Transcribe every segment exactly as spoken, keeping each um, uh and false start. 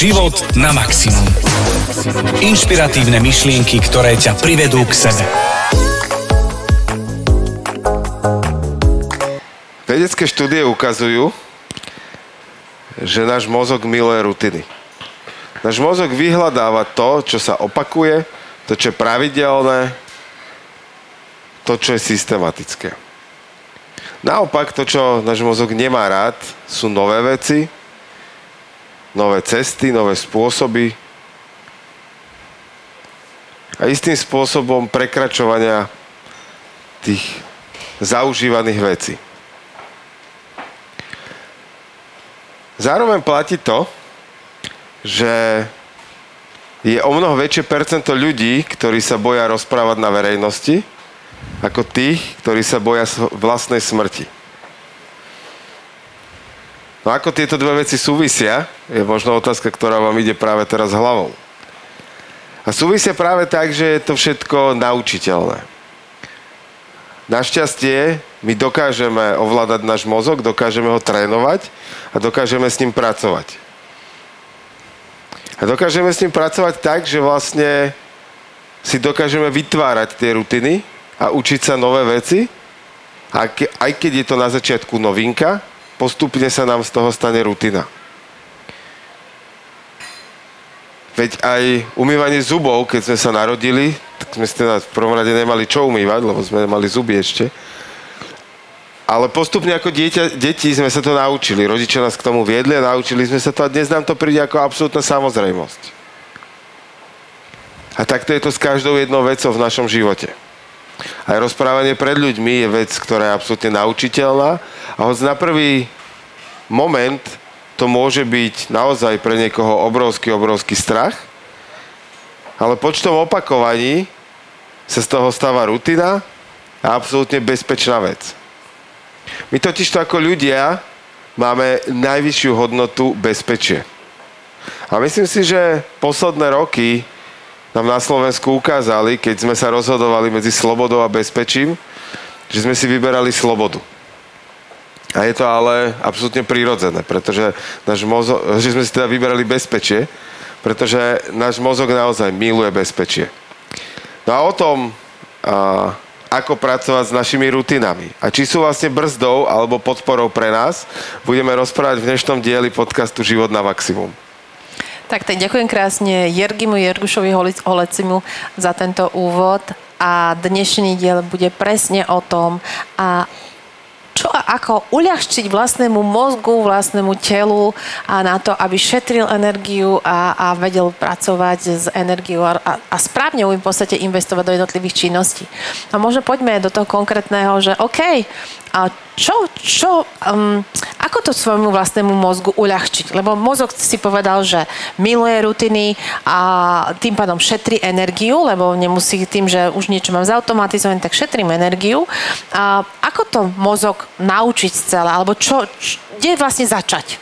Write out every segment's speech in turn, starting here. Život na maximum. Inšpiratívne myšlienky, ktoré ťa privedú k sebe. Vedecké štúdie ukazujú, že náš mozog miluje rutiny. Náš mozog vyhľadáva to, čo sa opakuje, to, čo je pravidelné, to, čo je systematické. Naopak, to, čo náš mozog nemá rád, sú nové veci, nové cesty, nové spôsoby a istým spôsobom prekračovania tých zaužívaných vecí. Zároveň platí to, že je o mnoho väčšie percento ľudí, ktorí sa boja rozprávať na verejnosti, ako tých, ktorí sa boja vlastnej smrti. No ako tieto dve veci súvisia, je možno otázka, ktorá vám ide práve teraz hlavou. A súvisia práve tak, že je to všetko naučiteľné. Našťastie my dokážeme ovládať náš mozog, dokážeme ho trénovať a dokážeme s ním pracovať. A dokážeme s ním pracovať tak, že vlastne si dokážeme vytvárať tie rutiny a učiť sa nové veci, aj keď je to na začiatku novinka, postupne sa nám z toho stane rutina. Veď aj umývanie zubov, keď sme sa narodili, tak sme v prvom rade nemali čo umývať, lebo sme nemali zuby ešte. Ale postupne ako dieťa, deti sme sa to naučili. Rodičia nás k tomu viedli a naučili sme sa to a dnes nám to príde ako absolútna samozrejmosť. A takto je to s každou jednou vecou v našom živote. Aj rozprávanie pred ľuďmi je vec, ktorá je absolútne naučiteľná a hoď na prvý moment to môže byť naozaj pre niekoho obrovský, obrovský strach, ale počtom opakovaní sa z toho stáva rutina a absolútne bezpečná vec. My totižto ako ľudia máme najvyššiu hodnotu bezpečie. A myslím si, že posledné roky nám na Slovensku ukázali, keď sme sa rozhodovali medzi slobodou a bezpečím, že sme si vyberali slobodu. A je to ale absolútne prirodzené, pretože náš mozog, že sme si teda vyberali bezpečie, pretože náš mozog naozaj miluje bezpečie. No a o tom, a, ako pracovať s našimi rutinami a či sú vlastne brzdou alebo podporou pre nás, budeme rozprávať v dnešnom dieli podcastu Život na maximum. Tak, tak ďakujem krásne Jergimu Jergušovi Holéczymu za tento úvod a dnešný diel bude presne o tom, a čo a ako uľahčiť vlastnému mozgu, vlastnému telu a na to, aby šetril energiu a, a vedel pracovať s energiou a, a, a správne v podstate investovať do jednotlivých činností. A možno poďme do toho konkrétneho, že OK, a čo, čo, um, ako to svojmu vlastnému mozgu uľahčiť? Lebo mozog si povedal, že miluje rutiny a tým pádom šetrí energiu, lebo nemusí tým, že už niečo mám zautomatizované, tak šetrím energiu. A ako to mozog naučiť celé? Alebo čo, čo, kde vlastne začať?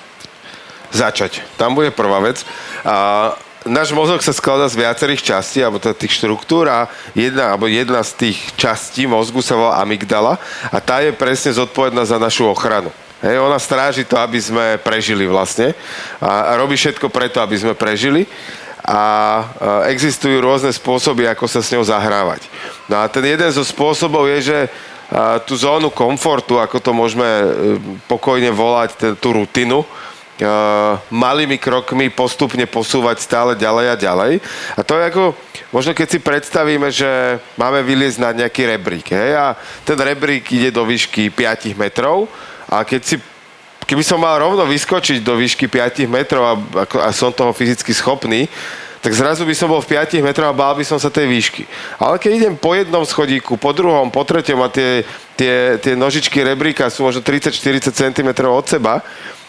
Začať. Tam bude prvá vec. A náš mozog sa skladá z viacerých častí, alebo tých štruktúr a jedna, alebo jedna z tých častí mozgu sa volá amygdala a tá je presne zodpovedná za našu ochranu. Hej, ona stráži to, aby sme prežili vlastne a, a robí všetko preto, aby sme prežili a, a existujú rôzne spôsoby, ako sa s ňou zahrávať. No a ten jeden zo spôsobov je, že a, tú zónu komfortu, ako to môžeme e, pokojne volať, ten, tú rutinu, malými krokmi postupne posúvať stále ďalej a ďalej. A to je ako, možno keď si predstavíme, že máme vyliezť na nejaký rebrík, hej, a ten rebrík ide do výšky päť metrov a keď si, keby som mal rovno vyskočiť do výšky päť metrov a, a som toho fyzicky schopný, tak zrazu by som bol v päť metroch a bál by som sa tej výšky. Ale keď idem po jednom schodíku, po druhom, po treťom a tie, tie, tie nožičky rebríka sú možno tridsať až štyridsať centimetrov od seba,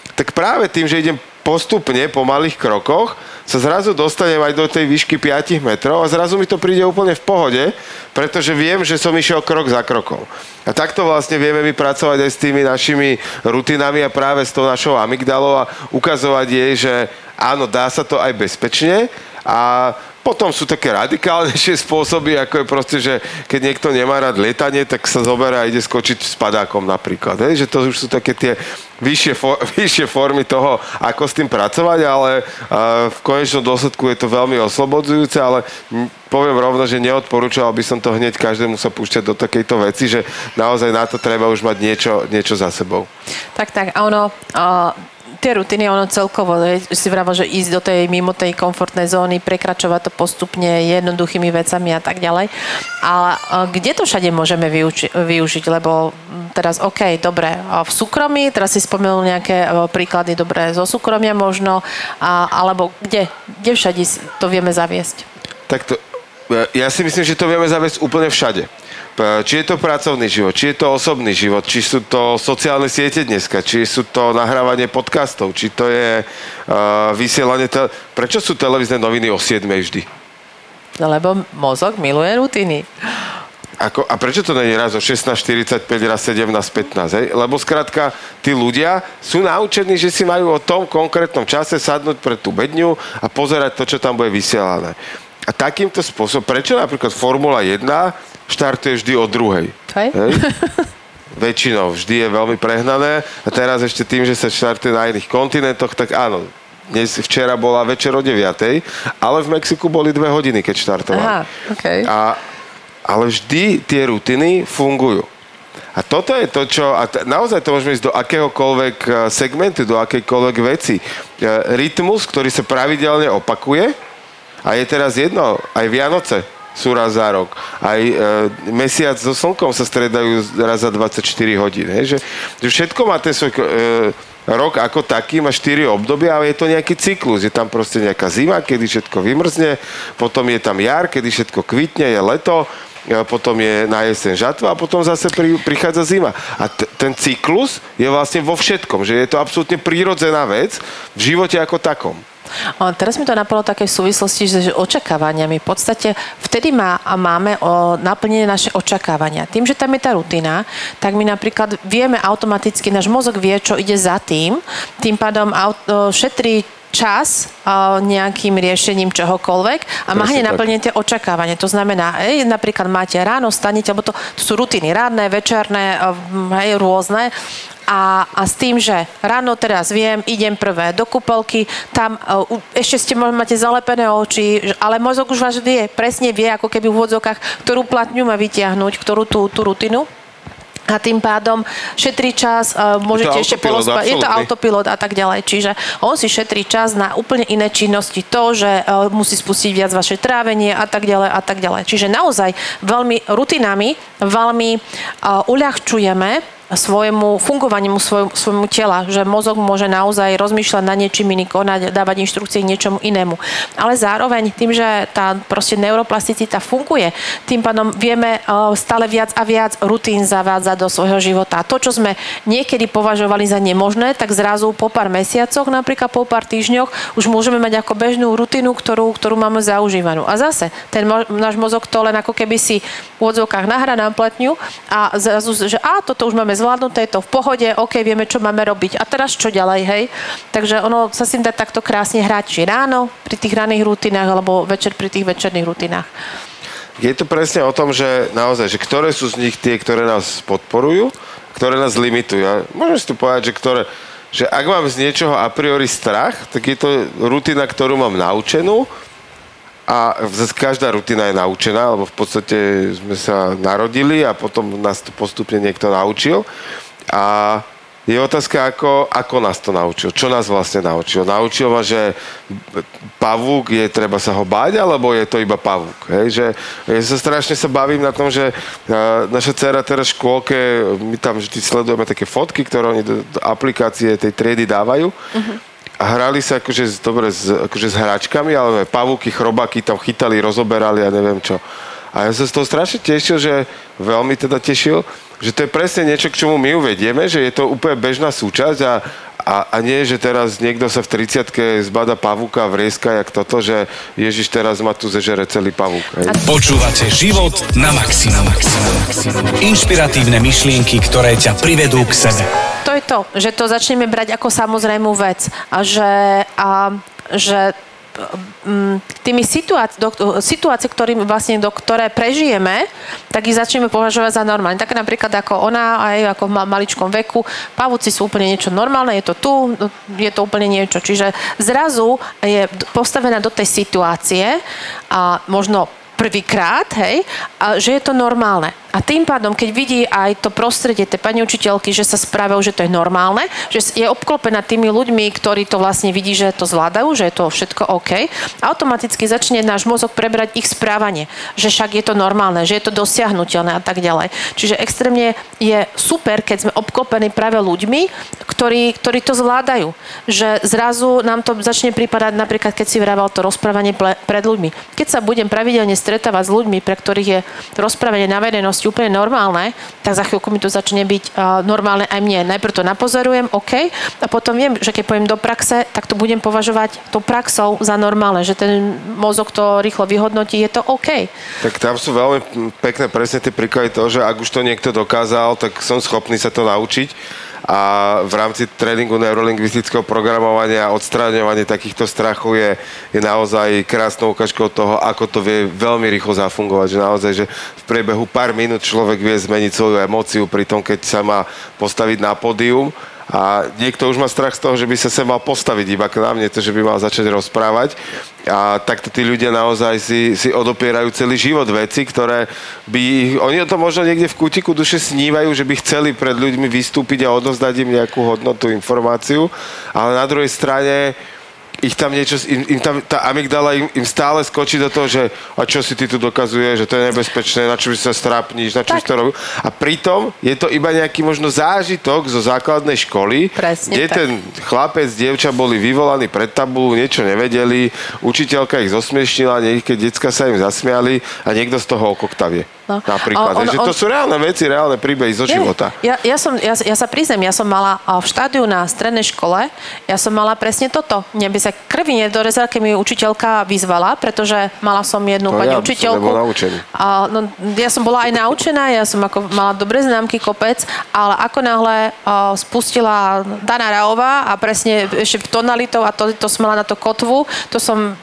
tak práve tým, že idem postupne po malých krokoch, sa zrazu dostanem aj do tej výšky päť metrov a zrazu mi to príde úplne v pohode, pretože viem, že som išiel krok za krokom. A takto vlastne vieme my pracovať aj s tými našimi rutinami a práve s tou našou amygdalou a ukazovať jej, že áno, dá sa to aj bezpečne A potom sú také radikálnejšie spôsoby, ako je proste, že keď niekto nemá rád lietanie, tak sa zoberá a ide skočiť s padákom napríklad. Hej? Že to už sú také tie vyššie, for, vyššie formy toho, ako s tým pracovať, ale uh, v konečnom dôsledku je to veľmi oslobodzujúce, ale poviem rovno, že neodporúčal by som to hneď každému sa púšťať do takejto veci, že naozaj na to treba už mať niečo, niečo za sebou. Tak, tak. A ono... Uh... Tie rutiny, ono celkovo, si vravel, že ísť do tej, mimo tej komfortnej zóny, prekračovať to postupne jednoduchými vecami a tak ďalej. Ale kde to všade môžeme vyuči- využiť? Lebo teraz, OK, dobre, v súkromí, teraz si spomenul nejaké príklady, dobre, zo súkromia možno, a, alebo kde? Kde všade to vieme zaviesť? Tak to, ja si myslím, že to vieme zaviesť úplne všade. Či je to pracovný život, či je to osobný život, či sú to sociálne siete dneska, či sú to nahrávanie podcastov, či to je uh, vysielanie... Te- Prečo sú televízne noviny o siedmej vždy? No lebo mozog miluje rutiny. Ako, a prečo to nie je raz o šestnásť štyridsaťpäť, raz sedemnásť pätnásť, hej? Lebo skrátka, tí ľudia sú naučení, že si majú o tom konkrétnom čase sadnúť pred tú bedňu a pozerať to, čo tam bude vysielané. A takýmto spôsobom... Prečo napríklad Formula jedna štartuje vždy o druhej? Hej? Väčšinou vždy je veľmi prehnané. A teraz ešte tým, že sa štartuje na iných kontinentoch, tak áno, dnes, včera bola večer o deviatej, ale v Mexiku boli dve hodiny, keď štartovali. Aha, okay. A, ale vždy tie rutiny fungujú. A toto je to, čo... A t- naozaj to môžeme ísť do akéhokoľvek segmentu, do akejkoľvek veci. Rytmus, ktorý sa pravidelne opakuje, a je teraz jedno, aj Vianoce sú raz za rok, aj e, mesiac so slnkom sa stredajú raz za dvadsaťštyri hodín. Hej? Že, že všetko má ten svoj e, rok ako taký, má štyri obdobia, ale je to nejaký cyklus. Je tam proste nejaká zima, kedy všetko vymrzne, potom je tam jar, kedy všetko kvitne, je leto, potom je na jeseň žatva a potom zase pri, prichádza zima. A t- ten cyklus je vlastne vo všetkom, že je to absolútne prírodzená vec v živote ako takom. A teraz mi to napadlo také v súvislosti s očakávaniami. V podstate vtedy má, máme o, naplnené naše očakávania. Tým, že tam je tá rutina, tak my napríklad vieme automaticky, náš mozog vie, čo ide za tým, tým pádom auto, šetrí čas a, nejakým riešením čohokoľvek a má hneď naplnené očakávanie. To znamená, hej, napríklad máte ráno, stanete, alebo to, to sú rutiny rádne, večerné, hej, rôzne. A, a s tým, že ráno teraz viem, idem prvé do kúpelky, tam ešte ste máte zalepené oči, ale mozog už vás vie, presne vie, ako keby v úvodzovkách, ktorú platňu má vytiahnuť, ktorú tú, tú rutinu. A tým pádom šetrí čas, môžete ešte polospať, je to autopilot a tak ďalej. Čiže on si šetrí čas na úplne iné činnosti. To, že musí spustiť viac vaše trávenie a tak ďalej a tak ďalej. Čiže naozaj veľmi rutinami, veľmi uh, uľahčujeme svojemu fungovaniu, svoj, svojmu tela, že mozog môže naozaj rozmýšľať nad niečím iným, konať, dávať inštrukcie niečomu inému. Ale zároveň tým, že tá proste neuroplasticita funguje, tým pádom vieme stále viac a viac rutín zavádzať do svojho života. To, čo sme niekedy považovali za nemožné, tak zrazu po pár mesiacoch, napríklad po pár týždňoch, už môžeme mať ako bežnú rutinu, ktorú, ktorú máme zaužívanú. A zase, ten mo- náš mozog to len ako keby si v odzvukách nahrá na platňu a zrazu, že á, toto už máme zvládnuté, je to v pohode, OK, vieme, čo máme robiť. A teraz čo ďalej, hej? Takže ono sa s tým dá takto krásne hrať, či ráno pri tých ranných rutinách, alebo večer pri tých večerných rutinách. Je to presne o tom, že naozaj, že ktoré sú z nich tie, ktoré nás podporujú, ktoré nás limitujú. A môžem si tu povedať, že ktoré, že ak mám z niečoho a priori strach, tak je to rutina, ktorú mám naučenú, a každá rutina je naučená, lebo v podstate sme sa narodili a potom nás to postupne niekto naučil. A je otázka, ako, ako nás to naučil. Čo nás vlastne naučil? Naučil ma, že pavúk, je treba sa ho báť, alebo je to iba pavúk? Hej? Že, ja sa strašne sa bavím na tom, že naša dcera teraz v škôlke, my tam vždy sledujeme také fotky, ktoré oni do, do aplikácie tej triedy dávajú. Uh-huh. A hrali sa akože, dobre, s, akože s hračkami, ale pavúky, chrobáky tam chytali, rozoberali a neviem čo. A ja som z toho strašne tešil, že veľmi teda tešil, že to je presne niečo, k čomu my uvedieme, že je to úplne bežná súčasť a, a, a nie, že teraz niekto sa v tridsiatke zbada pavúka a vrieska jak toto, že Ježiš teraz ma tu zežere celý pavúk. Hej. Počúvate Život na maximum. Inšpiratívne myšlienky, ktoré ťa privedú k sebe. To je to, že to začneme brať ako samozrejmú vec a že, a, že tými situáci- do, situácie, ktorým vlastne, do ktoré prežijeme, tak ich začneme považovať za normálne. Tak napríklad ako ona, aj ako v maličkom veku, pavúci sú úplne niečo normálne, je to tu, je to úplne niečo. Čiže zrazu je postavená do tej situácie a možno prvýkrát, hej, a že je to normálne. A tým pádom, keď vidí aj to prostredie, tie pani učiteľky, že sa správajú, že to je normálne, že je obklopená tými ľuďmi, ktorí to vlastne vidí, že to zvládajú, že je to všetko OK, automaticky začne náš mozog prebrať ich správanie, že však je to normálne, že je to dosiahnuteľné a tak ďalej. Čiže extrémne je super, keď sme obklopení práve ľuďmi, ktorí, ktorí to zvládajú. Že zrazu nám to začne pripadať, napríklad keď si vravel to rozprávanie pred ľuďmi. Keď sa budem pravidelne stretávať s ľuďmi, pre ktorých je rozprávanie na verejnosti úplne normálne, tak za chvíľku mi to začne byť uh, normálne aj mne. Najprv to napozorujem, OK, a potom viem, že keď pojem do praxe, tak to budem považovať tou praxou za normálne, že ten mozog to rýchlo vyhodnotí, je to OK. Tak tam sú veľmi pekné presne tie príklady toho, že ak už to niekto dokázal, tak som schopný sa to naučiť. A v rámci tréningu neurolingvistického programovania a odstráňovanie takýchto strachov je, je naozaj krásnou ukážkou toho, ako to vie veľmi rýchlo zafungovať. Že naozaj, že v priebehu pár minút človek vie zmeniť svoju emóciu pri tom, keď sa má postaviť na pódium. A niekto už má strach z toho, že by sa sem mal postaviť iba k nám, nie to, že by mal začať rozprávať. A takto tí ľudia naozaj si, si odopierajú celý život veci, ktoré by... Oni o to možno niekde v kútiku duše snívajú, že by chceli pred ľuďmi vystúpiť a odovzdať im nejakú hodnotu, informáciu. Ale na druhej strane... Ich tam niečo, im, im tam, tá amygdala im, im stále skočí do toho, že a čo si ty tu dokazuješ, že to je nebezpečné, na čo by sa strápniš, na čo by si to robil. A pritom je to iba nejaký možno zážitok zo základnej školy, presne, kde tak. Ten chlapec, dievča boli vyvolaní pred tabulu, niečo nevedeli, učiteľka ich zosmiešnila, niekde decká sa im zasmiali a niekto z toho okoktavie. No. Napríklad. On, on, on, to sú reálne veci, reálne príbehy zo je, života. Ja, ja, som, ja, ja sa priznám, ja som mala v štádiu na strednej škole, ja som mala presne toto. Mne by sa krvi nedorezala, keď mi učiteľka vyzvala, pretože mala som jednu no, pani ja učiteľku. A, no, ja som bola aj naučená, ja som ako mala dobré známky, kopec, ale ako náhle a, spustila Dana Raová a presne ešte tonalitou a to, to som mala na to kotvu, to som...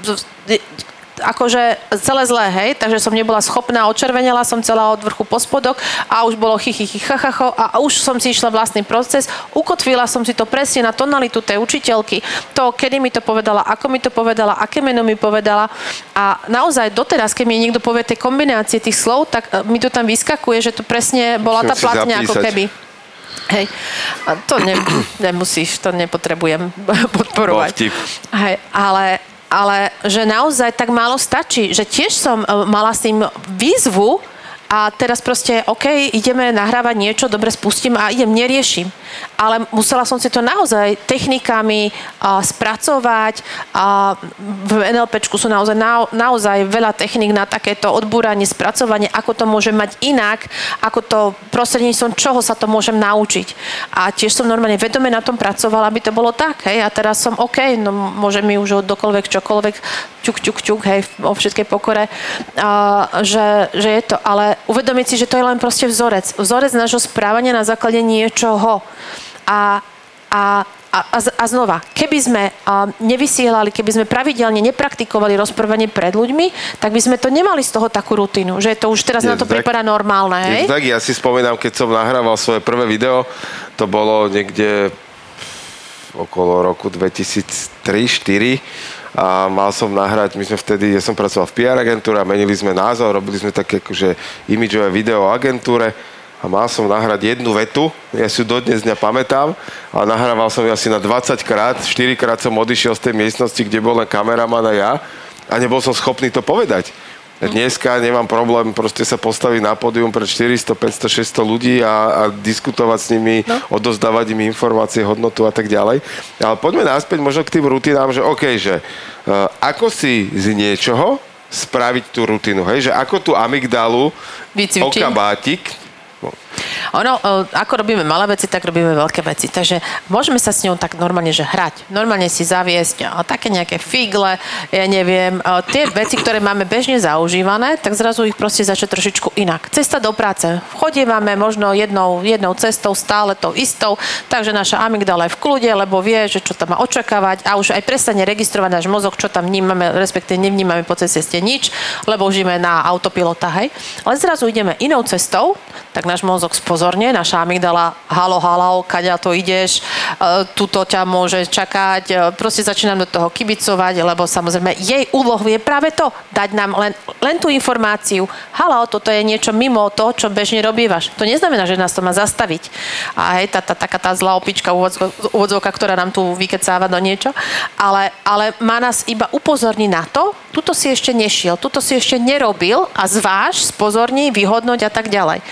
akože celé zlé, hej, takže som nebola schopná, očervenela som celá od vrchu po spodok a už bolo chichichichachacho a už som si išla vlastný proces, ukotvila som si to presne na tonalitu tej učiteľky, to, kedy mi to povedala, ako mi to povedala, aké meno mi povedala a naozaj doteraz, keď mi niekto povie tie kombinácie tých slov, tak mi to tam vyskakuje, že to presne bola tá platňa ako keby. Hej, a to ne, nemusíš, to nepotrebujem podporovať. Hej, ale ale že naozaj tak málo stačí, že tiež som mala s tým výzvu a teraz proste, OK, ideme nahrávať niečo, dobre spustím a idem, neriešim. Ale musela som si to naozaj technikami a, spracovať a v en el péčku sú naozaj, na, naozaj veľa technik na takéto odbúranie, spracovanie, ako to môžem mať inak, ako to prostredníctvom čoho sa to môžem naučiť. A tiež som normálne vedome na tom pracovala, aby to bolo tak, hej, a teraz som OK, no môže mi už dokoľvek, čokoľvek, ťuk, ťuk, ťuk, hej, o všetkej pokore, a, že, že je to, ale uvedomiť si, že to je len proste vzorec. Vzorec nášho správania na základe niečoho. A, a, a, a znova, keby sme nevysielali, keby sme pravidelne nepraktikovali rozprávanie pred ľuďmi, tak by sme to nemali z toho takú rutinu, že to už teraz je na to tak, prípada normálne, hej? Tak, ja si spomínam, keď som nahrával svoje prvé video, to bolo niekde okolo roku dvetisíctri štyri a mal som nahrať, my sme vtedy, ja som pracoval v pé er agentúre, menili sme názov, robili sme také akože imidžové video o agentúre a mal som nahrať jednu vetu, ja si ju dodnes dňa pamätám, a nahrával som ju asi na dvadsaťkrát, štyrikrát som odišiel z tej miestnosti, kde bol len kameraman a ja a nebol som schopný to povedať. Dneska nemám problém proste sa postaviť na pódium pred štyristo, päťsto, šesťsto ľudí a, a diskutovať s nimi, no. Odozdávať im informácie, hodnotu a tak ďalej. Ale poďme náspäť možno k tým rutinám, že OK, že uh, ako si z niečoho spraviť tú rutinu, hej? Že ako tú amygdalu okabátik. Ono, ako robíme malé veci, tak robíme veľké veci. Takže môžeme sa s ňou tak normálne, že hrať. Normálne si zaviesť také nejaké figle, ja neviem, tie veci, ktoré máme bežne zaužívané, tak zrazu ich proste začať trošičku inak. Cesta do práce. V chode máme možno jednou, jednou cestou, stále tou istou, takže naša amygdala je v kľude, lebo vie, že čo tam má očakávať a už aj prestane registrovať náš mozog, čo tam vnímame, respektíve nevnímame po ceste nič, lebo už ideme na autopilota, hej. Ale zrazu ideme inou cestou, tak náš mozog spozorne, naša amygdala, halo, halo, kaďa to ideš, tuto ťa môže čakať, proste začínam do toho kibicovať, lebo samozrejme jej úlohou je práve to, dať nám len, len tú informáciu, halo, toto je niečo mimo to, čo bežne robívaš. To neznamená, že nás to má zastaviť. A hej, tá, tá, taká tá zlá opička, úvodzovka, ktorá nám tu vykecáva do niečo, ale, ale má nás iba upozorniť na to, tuto si ešte nešiel, tuto si ešte nerobil a zváž, spozorni, vyhodnoť a tak ďalej.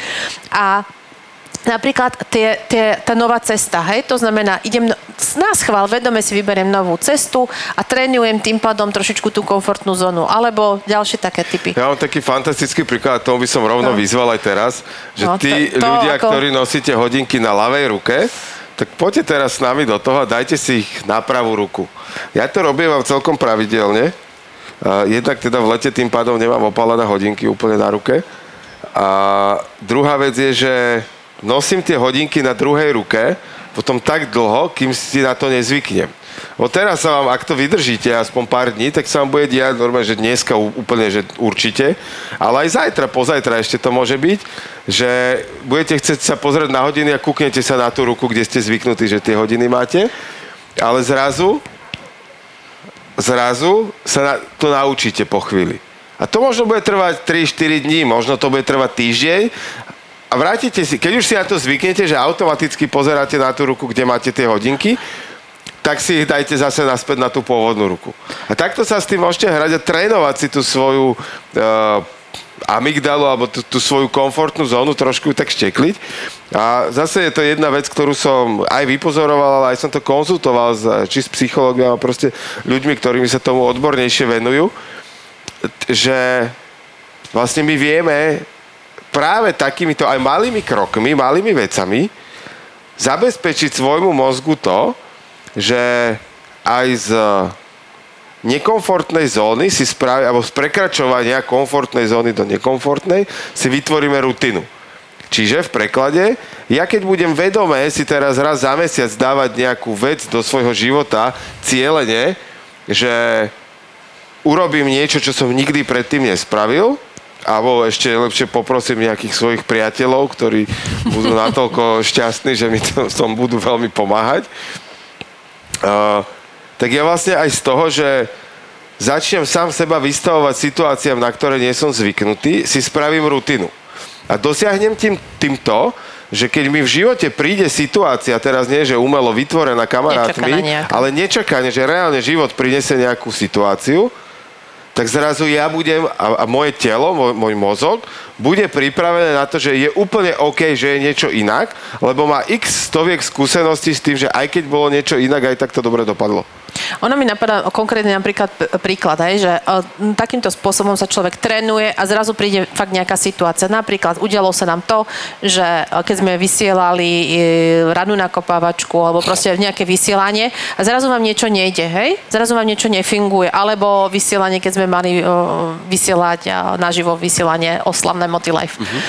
A napríklad tie, tie, tá nová cesta, hej, to znamená, idem na schvál, vedome si vyberiem novú cestu a trénujem tým pádom trošičku tú komfortnú zónu, alebo ďalšie také typy. Ja mám taký fantastický príklad, toho by som rovno no. vyzval aj teraz, že no, tí to, to ľudia, ako... ktorí nosíte hodinky na ľavej ruke, tak poďte teraz s nami do toho a dajte si ich na pravú ruku. Ja to robím vám celkom pravidelne, jednak teda v lete tým pádom nemám opálené hodinky úplne na ruke. A druhá vec je, že nosím tie hodinky na druhej ruke potom tak dlho, kým si na to nezvyknem. Bo teraz sa vám, ak to vydržíte aspoň pár dní, tak sa vám bude diať normálne, že dneska úplne, že určite, ale aj zajtra, pozajtra ešte to môže byť, že budete chcieť sa pozrieť na hodiny a kúknete sa na tú ruku, kde ste zvyknutí, že tie hodiny máte, ale zrazu, zrazu sa to naučíte po chvíli. A to možno bude trvať tri štyri dní, možno to bude trvať týždeň a vrátite si, keď už si na to zvyknete, že automaticky pozeráte na tú ruku, kde máte tie hodinky, tak si ich dajte zase naspäť na tú pôvodnú ruku. A takto sa s tým môžete hrať a trénovať si tú svoju uh, amygdalu alebo tú, tú svoju komfortnú zónu trošku tak štekliť. A zase je to jedna vec, ktorú som aj vypozoroval, ale aj som to konzultoval s, či s psychológmi a proste ľuďmi, ktorými sa tomu odbornejšie venujú, že vlastne my vieme práve takýmito aj malými krokmi, malými vecami zabezpečiť svojmu mozgu to, že aj z nekomfortnej zóny si spraví, alebo z prekračovania komfortnej zóny do nekomfortnej si vytvoríme rutinu. Čiže v preklade, ja keď budem vedomé si teraz raz za mesiac dávať nejakú vec do svojho života cielene, že urobím niečo, čo som nikdy predtým nespravil, alebo ešte lepšie poprosím nejakých svojich priateľov, ktorí budú natoľko šťastní, že mi to, tom budú veľmi pomáhať. Uh, tak ja vlastne aj z toho, že začnem sám seba vystavovať situáciám, na ktoré nie som zvyknutý, si spravím rutinu. A dosiahnem tým, tým to, že keď mi v živote príde situácia, teraz nie, že umelo vytvorená kamarátmi, nečakaná ale nečakanie, že reálne život prinesie nejakú situáciu, tak zrazu ja budem, a, a moje telo, môj, môj mozog, bude pripravené na to, že je úplne OK, že je niečo inak, lebo má x stoviek skúseností s tým, že aj keď bolo niečo inak, aj tak to dobre dopadlo. Ono mi napadá konkrétne napríklad príklad, hej, že takýmto spôsobom sa človek trénuje a zrazu príde fakt nejaká situácia. Napríklad udialo sa nám to, že keď sme vysielali rannú nakopávačku alebo proste nejaké vysielanie a zrazu vám niečo nejde, hej? Zrazu vám niečo nefunguje. Alebo vysielanie, keď sme mali vysielať naživo vysielanie oslavné Motilife. Uh-huh.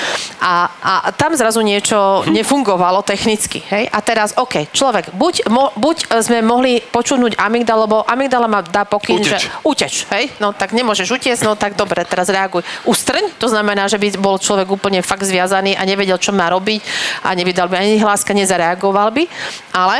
A, a tam zrazu niečo nefungovalo technicky, hej? A teraz, OK, človek, buď, mo, buď sme mohli počúvnuť amygdalu, lebo amygdala ma dá pokyn, uteč. Že uteč, hej, no tak nemôžeš utiecť, no tak dobre, teraz reaguj. Ustrň, to znamená, že by bol človek úplne fakt zviazaný a nevedel, čo má robiť a nevydal by ani hláska, nezareagoval by, ale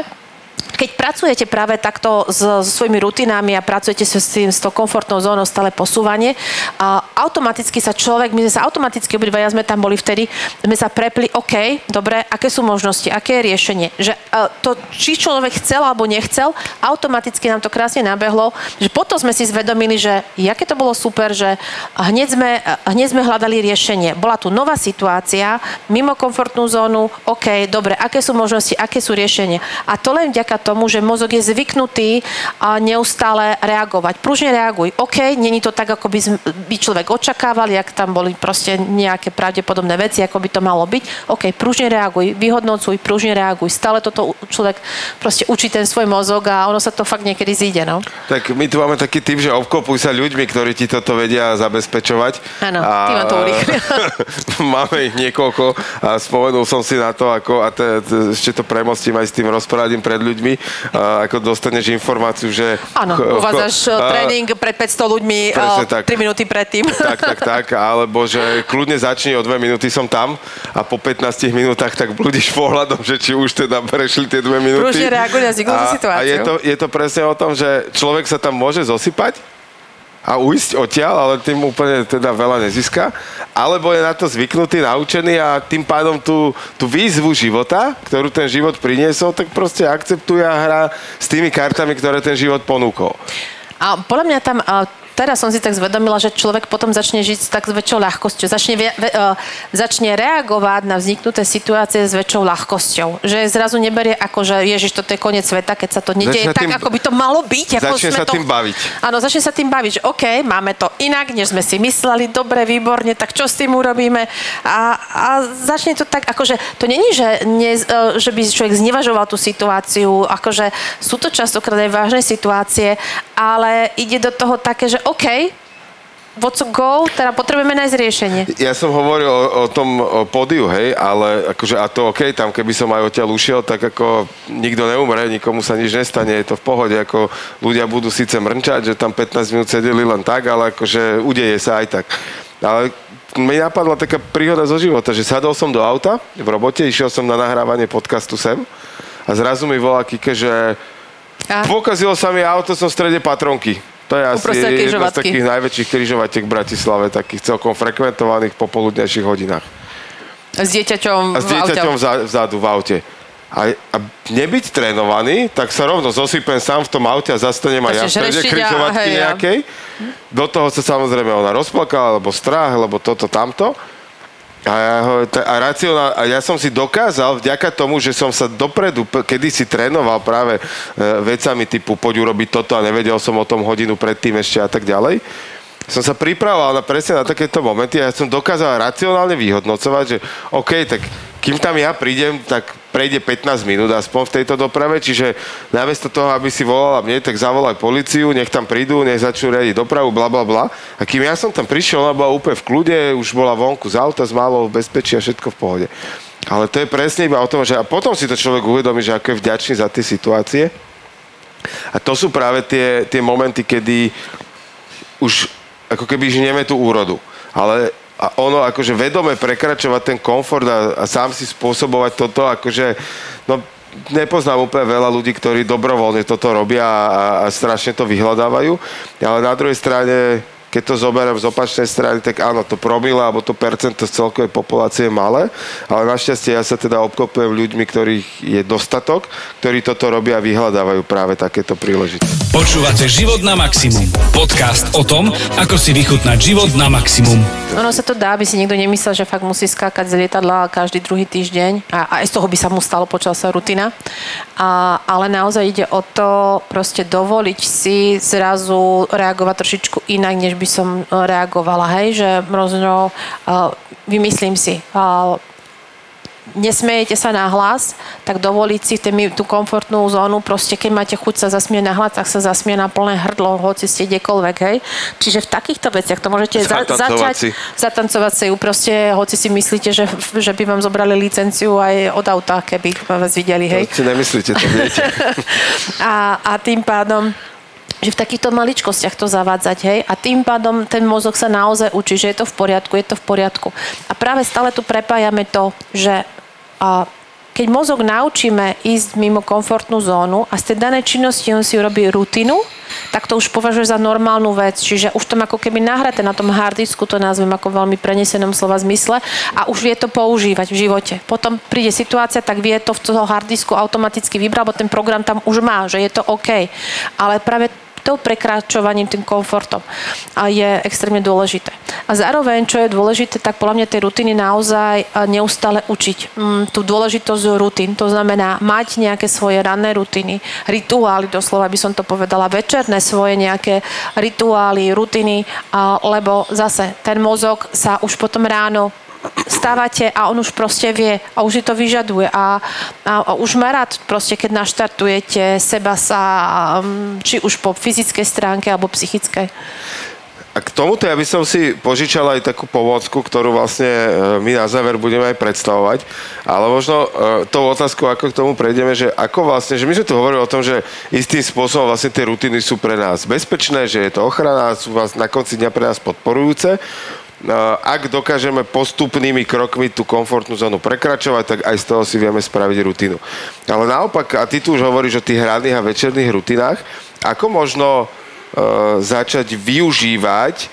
keď pracujete práve takto so svojimi rutinami a pracujete s tým, s tou komfortnou zónou, stále posúvanie, a automaticky sa človek, my sme sa automaticky obidvaja, sme tam boli vtedy, sme sa prepli, OK, dobre, aké sú možnosti, aké je riešenie, že to, či človek chcel alebo nechcel, automaticky nám to krásne nabehlo, že potom sme si zvedomili, že jaké to bolo super, že hneď sme, hneď sme hľadali riešenie. Bola tu nová situácia, mimo komfortnú zónu, OK, dobre, aké sú možnosti, aké sú riešenie. A to len vďaka vďaka tomu, že mozog je zvyknutý neustále reagovať. Pružne reaguj. OK, není to tak, ako by človek očakával, jak tam boli proste nejaké pravdepodobné veci, ako by to malo byť. OK, pružne reaguj, vyhodnocuj, pružne reaguj. Stále toto človek proste učí ten svoj mozog a ono sa to fakt niekedy zíde, no. Tak my tu máme taký tým, že obklopuj sa ľuďmi, ktorí ti toto vedia zabezpečovať. Áno, a... ty ma to urýchlil. Máme ich niekoľko a spomenul som si na to, ako a ešte to premostím aj s tým rozprávaním pred ľuďmi, ako dostaneš informáciu, že... Áno, uvádzaš tréning pred päťsto ľuďmi tri minúty predtým. Tak, tak, tak, alebo že kľudne začni, o dve minúty som tam a po pätnástich minútach tak blúdiš pohľadom, že či už teda prešli tie dve minúty. Prúžne reaguj na zvyklú situáciu. A je to, je to presne o tom, že človek sa tam môže zosypať a uísť odtiaľ, ale tým úplne teda veľa nezíska. Alebo je na to zvyknutý, naučený a tým pádom tú, tú výzvu života, ktorú ten život priniesol, tak proste akceptuje a hrá s tými kartami, ktoré ten život ponúkol. A podľa mňa tam... A... Teraz som si tak zvedomila, že človek potom začne žiť s tak s väčšou ľahkosťou. Začne, ve, ve, začne reagovať na vzniknuté situácie s väčšou ľahkosťou. Že zrazu neberie ako, že ježiš, toto je koniec sveta, keď sa to nedieje tak, tým, ako by to malo byť. Ako začne sa to, tým baviť. Áno, začne sa tým baviť, že OK, máme to inak, než sme si mysleli, dobre, výborne, tak čo s tým urobíme? A, a začne to tak, akože to není, že, ne, že by človek znevažoval tú situáciu, akože sú to častokrát aj vážne situácie, ale ide do toho také, že OK, what's a go, teda potrebujeme nájsť riešenie. Ja som hovoril o, o tom o pódiu, hej, ale akože a to OK, tam keby som aj odtiaľ ušiel, tak ako nikto neumre, nikomu sa nič nestane, je to v pohode, ako ľudia budú síce mrnčať, že tam pätnásť minút sedeli len tak, ale akože udeje sa aj tak. Ale mi napadla taká príhoda zo života, že sadol som do auta v robote, išiel som na nahrávanie podcastu sem a zrazu mi volá Kike, že a? Pokazilo sa mi auto, som v strede Patronky. To je asi jedna z takých najväčších križovatiek v Bratislave, takých celkom frekventovaných po poludnejších hodinách. S dieťaťom v aute. A s dieťaťom vzadu v aute. A, a nebyť trénovaný, tak sa rovno zosypem sám v tom aute a zastanem aj ja v strede križovatky nejakej. Do toho sa samozrejme ona rozplakala, alebo strach, alebo toto, tamto. A ja, ho, a, racionál, a ja som si dokázal, vďaka tomu, že som sa dopredu, kedy si trénoval práve e, vecami typu poď urobiť toto a nevedel som o tom hodinu predtým ešte a tak ďalej, som sa pripravoval na presne na takéto momenty a ja som dokázal racionálne vyhodnocovať, že OK, tak kým tam ja prídem, tak prejde pätnásť minút aspoň v tejto doprave, čiže namiesto toho, aby si volala mne, tak zavolaj políciu, nech tam prídu, nech začnú riadiť dopravu, bla, bla, bla. A kým ja som tam prišiel, ona bola úplne v kľude, už bola vonku z auta, z málo v bezpečí a všetko v pohode. Ale to je presne iba o tom, že a potom si to človek uvedomí, že ako je vďačný za tie situácie. A to sú práve tie, tie momenty, kedy už ako keby žnieme tú úrodu. Ale a ono akože vedome prekračovať ten komfort a, a sám si spôsobovať toto, akože, no nepoznám úplne veľa ľudí, ktorí dobrovoľne toto robia a, a strašne to vyhľadávajú, ale na druhej strane, keď to zoberiem z opačnej strany, tak áno, to promile alebo to percento z celkovej populácie je malé, ale našťastie ja sa teda obklopujem ľuďmi, ktorých je dostatok, ktorí toto robia a vyhľadávajú práve takéto príležitosti. Počúvate Život na maximum. Podcast o tom, ako si vychutnať život na maximum. Ono sa to dá, aby si niekto nemyslel, že fakt musí skákať z lietadla každý druhý týždeň a aj z toho by sa mu stalo počasná rutina. A, ale naozaj ide o to proste dovoliť si zrazu reagovať trošičku inak, než by som reagovala, hej, že možno uh, vymyslím si. Uh, nesmejete sa na hlas, tak dovoliť si tým, tú komfortnú zónu, proste keď máte chuť sa zasmieť na hlas, tak sa zasmieť na plné hrdlo, hoci ste kdekoľvek, hej. Čiže v takýchto veciach to môžete za, začať, si. zatancovať si ju, proste, hoci si myslíte, že, že by vám zobrali licenciu aj od auta, keby vás videli, hej. To si nemyslíte, to viete. a, a tým pádom že v takýchto maličkostiach to zavádzať, hej? A tým pádom ten mozog sa naozaj učí, že je to v poriadku, je to v poriadku. A práve stále tu prepájame to, že a, keď mozog naučíme ísť mimo komfortnú zónu a z tej danej činnosti on si urobí rutinu, tak to už považuje za normálnu vec. Čiže už tam ako keby nahraté na tom harddisku, to nazvem ako veľmi prenesenom slova zmysle, a už vie to používať v živote. Potom príde situácia, tak vie to v toho harddisku automaticky vybrať, bo ten program tam už má, že je to OK. Ale práve konfliktov, prekračovaním tým komfortom a je extrémne dôležité. A zároveň, čo je dôležité, tak podľa mňa tej rutiny naozaj neustále učiť. Tú dôležitosť rutín, to znamená mať nejaké svoje ranné rutiny, rituály doslova, by som to povedala, večerné svoje nejaké rituály, rutiny, lebo zase ten mozog sa už potom ráno stávate a on už proste vie a už si to vyžaduje a, a, a už má rád proste, keď naštartujete seba sa, či už po fyzickej stránke alebo psychickej. A k tomuto ja by som si požičal aj takú pomôcku, ktorú vlastne my na záver budeme aj predstavovať. Ale možno tou otázku, ako k tomu prejdeme, že ako vlastne, že my sme tu hovorili o tom, že istým spôsobom vlastne tie rutiny sú pre nás bezpečné, že je to ochrana, sú vás na konci dňa pre nás podporujúce. Ak dokážeme postupnými krokmi tú komfortnú zónu prekračovať, tak aj z toho si vieme spraviť rutinu. Ale naopak, a ty tu už hovoríš o tých ranných a večerných rutinách, ako možno Uh, začať využívať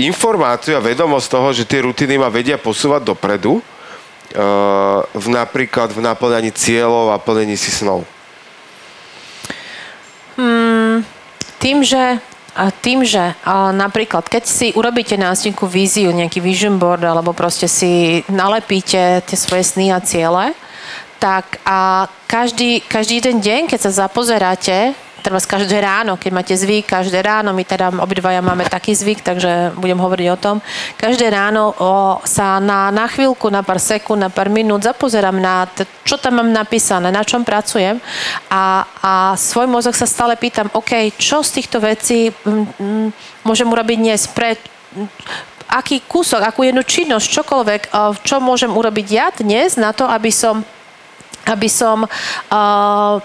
informáciu a vedomosť toho, že tie rutiny ma vedia posúvať dopredu, uh, v napríklad v naplňaní cieľov a plnení si snov? Hmm, tým, že A tým, že a napríklad, keď si urobíte na stinku víziu, nejaký vision board, alebo proste si nalepíte tie svoje sny a ciele, tak a každý, každý jeden deň, keď sa zapozeráte, teda každé ráno, keď máte zvyk, každé ráno, my teda obidvaja máme taký zvyk, takže budem hovoriť o tom, každé ráno o, sa na, na chvíľku, na pár sekúnd, na pár minút zapozerám na t- čo tam mám napísané, na čom pracujem a, a svoj mozog sa stále pýtam, OK, čo z týchto vecí m, m, môžem urobiť dnes pre... M, aký kúsok, akú jednu činnosť, čokoľvek, a, čo môžem urobiť ja dnes na to, aby som aby som uh,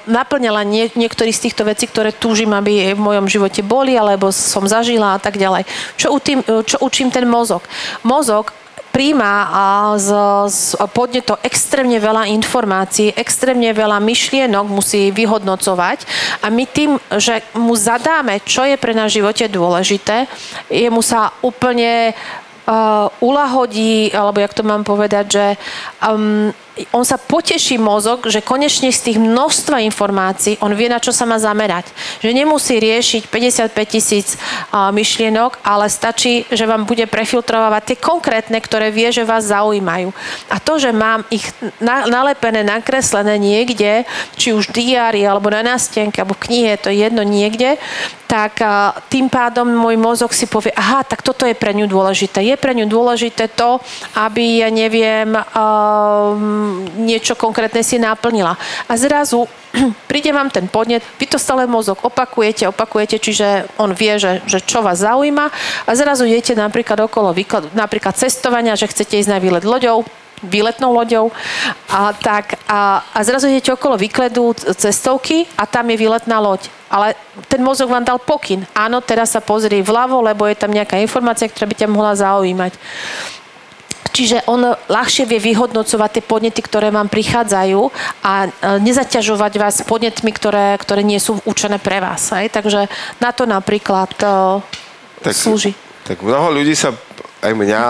naplňala nie, niektorý z týchto vecí, ktoré túžim, aby v mojom živote boli, alebo som zažila a tak ďalej. Čo, utím, čo učím ten mozog? Mozog príjma z, z podneto extrémne veľa informácií, extrémne veľa myšlienok musí vyhodnocovať a my tým, že mu zadáme, čo je pre nás v živote dôležité, jemu sa úplne Uh, uľahodí, alebo jak to mám povedať, že um, on sa poteší mozog, že konečne z tých množstva informácií on vie, na čo sa má zamerať. Že nemusí riešiť päťdesiatpäť tisíc uh, myšlienok, ale stačí, že vám bude prefiltrovávať tie konkrétne, ktoré vie, že vás zaujímajú. A to, že mám ich na, nalepené, nakreslené niekde, či už diári, alebo na nástenke, alebo v knihe, to je jedno niekde, tak uh, tým pádom môj mozog si povie, aha, tak toto je pre ňu dôležité. Je pre ňu dôležité to, aby, ja neviem, um, niečo konkrétne si naplnila. A zrazu príde vám ten podnet, vy to stále mozog opakujete, opakujete, čiže on vie, že, že čo vás zaujíma a zrazu idete napríklad okolo výkladu, napríklad cestovania, že chcete ísť na výlet loďou, výletnou loďou a, tak, a, a zrazu idete okolo výkledu cestovky a tam je výletná loď. Ale ten mozog vám dal pokyn. Áno, teraz sa pozri vľavo, lebo je tam nejaká informácia, ktorá by ťa mohla zaujímať. Čiže on ľahšie vie vyhodnocovať tie podnety, ktoré vám prichádzajú a nezaťažovať vás podnetmi, ktoré, ktoré nie sú určené pre vás. Hej? Takže na to napríklad uh, tak, slúži. Tak mnoho ľudí sa... aj mňa,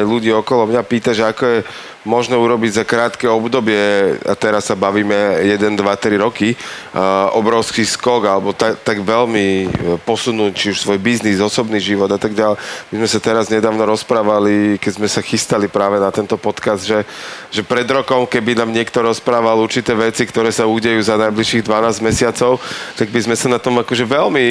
aj ľudí okolo mňa pýta, že ako je možno urobiť za krátke obdobie, a teraz sa bavíme jeden, dva, tri roky, uh, obrovský skok, alebo ta, tak veľmi posunúť, či už svoj biznis, osobný život a tak ďalej. My sme sa teraz nedávno rozprávali, keď sme sa chystali práve na tento podcast, že, že pred rokom, keby nám niekto rozprával určité veci, ktoré sa udejú za najbližších dvanásť mesiacov, tak by sme sa na tom akože veľmi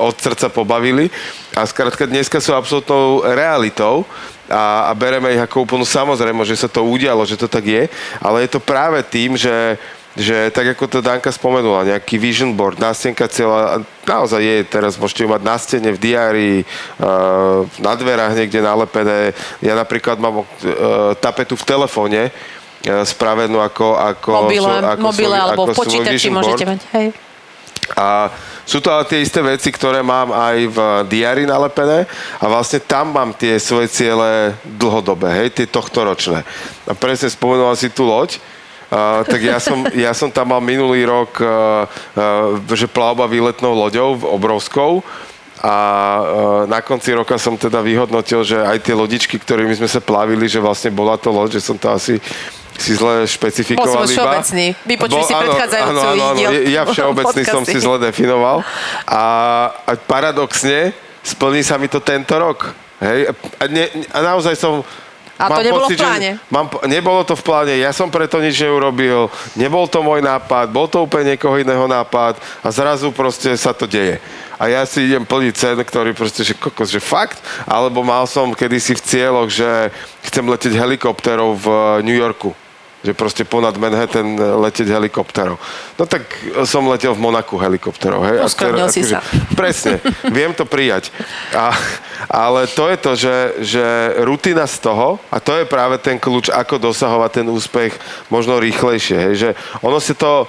od srdca pobavili. A skrátka dneska sú absolútnou realitou. A, a bereme ich ako úplnú samozrejmo, že sa to udialo, že to tak je, ale je to práve tým, že, že tak ako to Danka spomenula, nejaký vision board, nástenka cieľa, naozaj je, teraz môžete ju mať na stene, v diárii, na dverách niekde nalepené, ja napríklad mám tapetu v telefóne, spravenú ako, ako, mobile, so, ako, mobile, svoj, alebo ako svoj vision board. Mať, hej. A sú to ale tie isté veci, ktoré mám aj v diári nalepené a vlastne tam mám tie svoje ciele dlhodobé, hej, tie tohtoročné. A presne spomenula si tú loď, uh, tak ja som, ja som tam mal minulý rok, uh, uh, že plavba výletnou loďou, obrovskou, a na konci roka som teda vyhodnotil, že aj tie lodičky, ktorými sme sa plavili, že vlastne bola to loď, že som to asi si zle špecifikoval iba. Bol som všeobecný. Vypočuj si predchádzajúcu diel. Ja všeobecný som si zle definoval. A, a paradoxne splní sa mi to tento rok. Hej? A, ne, a naozaj som... A to nebolo pocit, v pláne. Že, mám, nebolo to v pláne, ja som preto nič neurobil, nebol to môj nápad, bol to úplne niekoho iného nápad a zrazu proste sa to deje. A ja si idem plniť sen, ktorý proste, že kokos, že fakt, alebo mal som kedysi v cieľoch, že chcem leteť helikoptérov v New Yorku. Že proste ponad Manhattan letieť helikoptérov. No tak som letel v Monaku helikoptérov. Hej? Uskromnil si sa. Presne, viem to prijať. A, ale to je to, že, že rutina z toho, a to je práve ten kľúč, ako dosahovať ten úspech možno rýchlejšie. Hej? Že ono si to...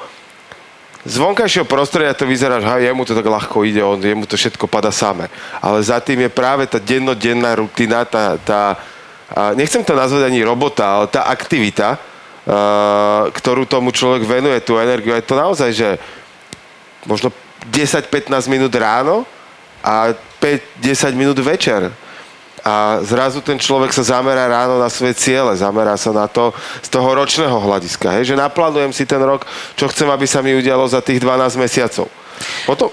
Z vonkajšieho prostredia to vyzerá, že jemu to tak ľahko ide, on, jemu to všetko pada samé. Ale za tým je práve tá dennodenná rutina, tá, tá a nechcem to nazvať ani robota, ale tá aktivita, Uh, ktorú tomu človek venuje, tú energiu. Je to naozaj, že možno desať pätnásť minút ráno a päť desať minút večer. A zrazu ten človek sa zamerá ráno na svoje ciele, zamerá sa na to z toho ročného hľadiska. Hej? Že naplánujem si ten rok, čo chcem, aby sa mi udialo za tých dvanásť mesiacov. Potom...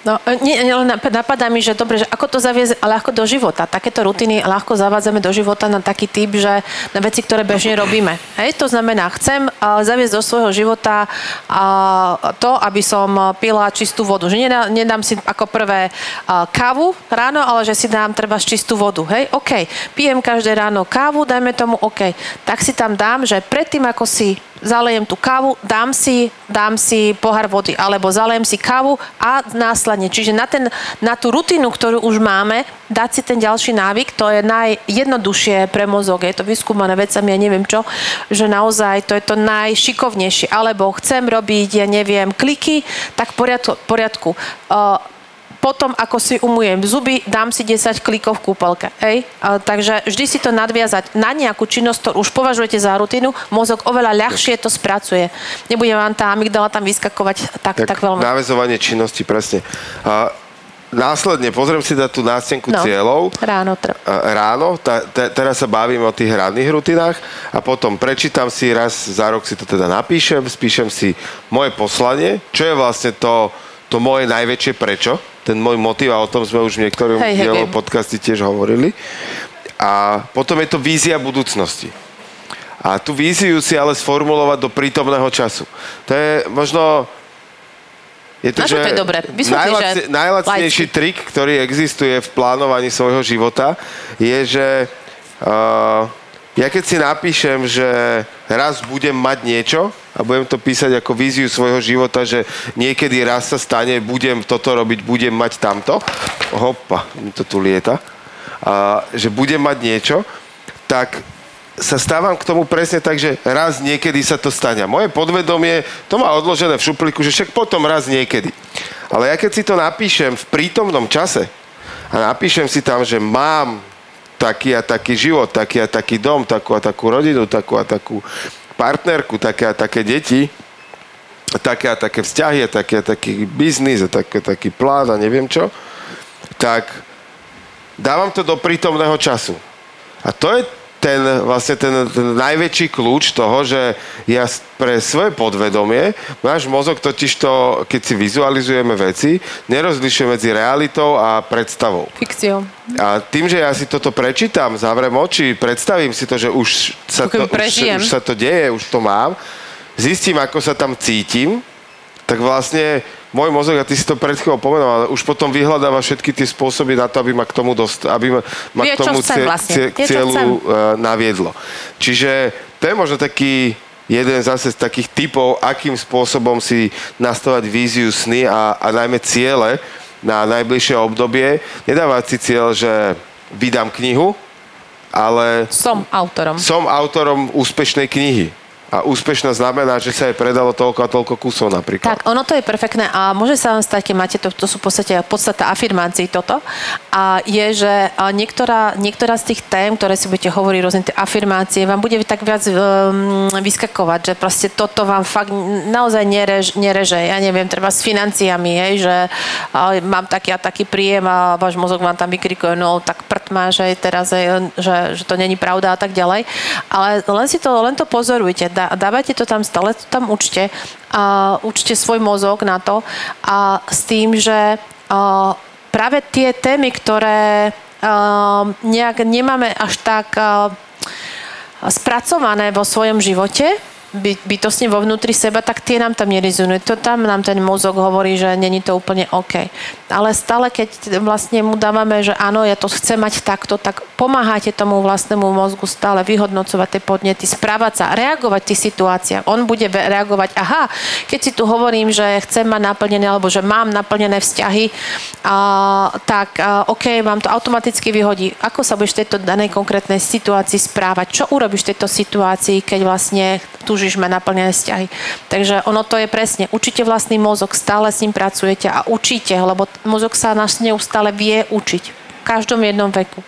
No, nie, ale napadá mi, že dobre, že ako to zaviesť ľahko do života. Takéto rutiny ľahko zavádzame do života na taký typ, že na veci, ktoré bežne robíme. Hej, to znamená, chcem zaviesť do svojho života to, aby som pila čistú vodu. Že nedám si ako prvé kávu ráno, ale že si dám treba čistú vodu. Hej, OK, pijem každé ráno kávu, dajme tomu OK. Tak si tam dám, že predtým, ako si zalejem tú kávu, dám si, dám si pohár vody, alebo zalejem si kávu a následne. Čiže na, ten, na tú rutinu, ktorú už máme, dať si ten ďalší návyk, to je najjednoduchšie pre mozog. Je to vyskúmané vecami, ja neviem čo, že naozaj to je to najšikovnejšie. Alebo chcem robiť, ja neviem, kliky, tak v poriadku. poriadku. Uh, Potom, ako si umujem zuby, dám si desať klikov v kúpelke. Hej? A, takže vždy si to nadviazať na nejakú činnosť, ktorú už považujete za rutinu, mozog oveľa ľahšie to spracuje. Nebude vám tá amygdala tam vyskakovať tak, tak, tak veľmi. Náväzovanie činnosti, presne. A, následne, pozriem si na tú nástenku no, cieľov. Ráno. Tr- a, ráno, ta, te, teraz sa bavím o tých ranných rutinách a potom prečítam si, raz za rok si to teda napíšem, spíšem si moje poslanie, čo je vlastne to, to moje najväčšie prečo. Ten môj motiv, a o tom sme už v niektorých hey, podcasti tiež hovorili. A potom je to vízia budúcnosti. A tú víziu si ale sformulovať do prítomného času. To je možno... Je to, že to je dobré. Najlacne, najlacnejší lajky. Trik, ktorý existuje v plánovaní svojho života, je, že uh, ja keď si napíšem, že raz budem mať niečo, a budem to písať ako víziu svojho života, že niekedy raz sa stane, budem toto robiť, budem mať tamto. Hopa, mi to tu lieta. A, že budem mať niečo, tak sa stávam k tomu presne tak, že raz niekedy sa to stane. Moje podvedomie, to má odložené v šuplíku, že však potom raz niekedy. Ale ja keď si to napíšem v prítomnom čase a napíšem si tam, že mám taký a taký život, taký a taký dom, takú a takú rodinu, takú a takú partnerku, také a také deti, také a také vzťahy, také a taký biznis, také a taký plán a neviem čo, tak dávam to do prítomného času. A to je ten, vlastne ten, ten najväčší kľúč toho, že ja pre svoje podvedomie, náš mozog totižto, keď si vizualizujeme veci, nerozlišuje medzi realitou a predstavou. Fikciou. A tým, že ja si toto prečítam, zavrem oči, predstavím si to, že už sa to, už, už sa to deje, už to mám, zistím, ako sa tam cítim, tak vlastne môj mozog, a ty si to pred chvíľou pomenoval, ale už potom vyhľadáva všetky tie spôsoby na to, aby ma k tomu, dost, aby ma, ma vie, k tomu cie, vlastne. cie, vie, cieľu uh, naviedlo. Čiže to je možno taký jeden zase z takých typov, akým spôsobom si nastavať víziu sny a, a najmä ciele na najbližšie obdobie. Nedávať si cieľ, že vydám knihu, ale... Som autorom. Som autorom úspešnej knihy. A úspešná znamená, že sa jej predalo toľko a toľko kusov napríklad. Tak, ono to je perfektné a môže sa vám stať, keď máte to, to sú v podstate podstata afirmácií toto, a je, že niektorá, niektorá z tých tém, ktoré si budete hovoriť, rôzne tie afirmácie, vám bude tak viac um, vyskakovať, že proste toto vám fakt naozaj nerež, nereže. Ja neviem, treba s financiami, hej, že uh, mám taký a taký príjem a váš mozog vám tam vykrikuje, no tak prd máš, hej, teraz, hej, že, že to není pravda a tak ďalej. Ale len si to, len to pozorujte, dá, dávajte to tam, stále to tam učte a učte svoj mozog na to a s tým, že a, práve tie témy, ktoré a, nejak nemáme až tak a, spracované vo svojom živote, bytostne vo vnútri seba, tak tie nám tam nerezonujú. To tam nám ten mozog hovorí, že není to úplne OK. Ale stále, keď vlastne mu dávame, že áno, ja to chcem mať takto, tak pomáhajte tomu vlastnému mozgu stále vyhodnocovať tie podnety, správať sa, reagovať v tých situáciách. On bude reagovať, aha, keď si tu hovorím, že chcem mať naplnené, alebo že mám naplnené vzťahy, a, tak a, OK, vám to automaticky vyhodí. Ako sa budeš v tejto danej konkrétnej situácii správať? Čo urobíš v tejto situácii, keď vlastne tu žižme naplnené vzťahy. Takže ono to je presne. Učite vlastný mozog, stále s ním pracujete a učíte, lebo mozog sa nás neustále vie učiť. V každom jednom veku.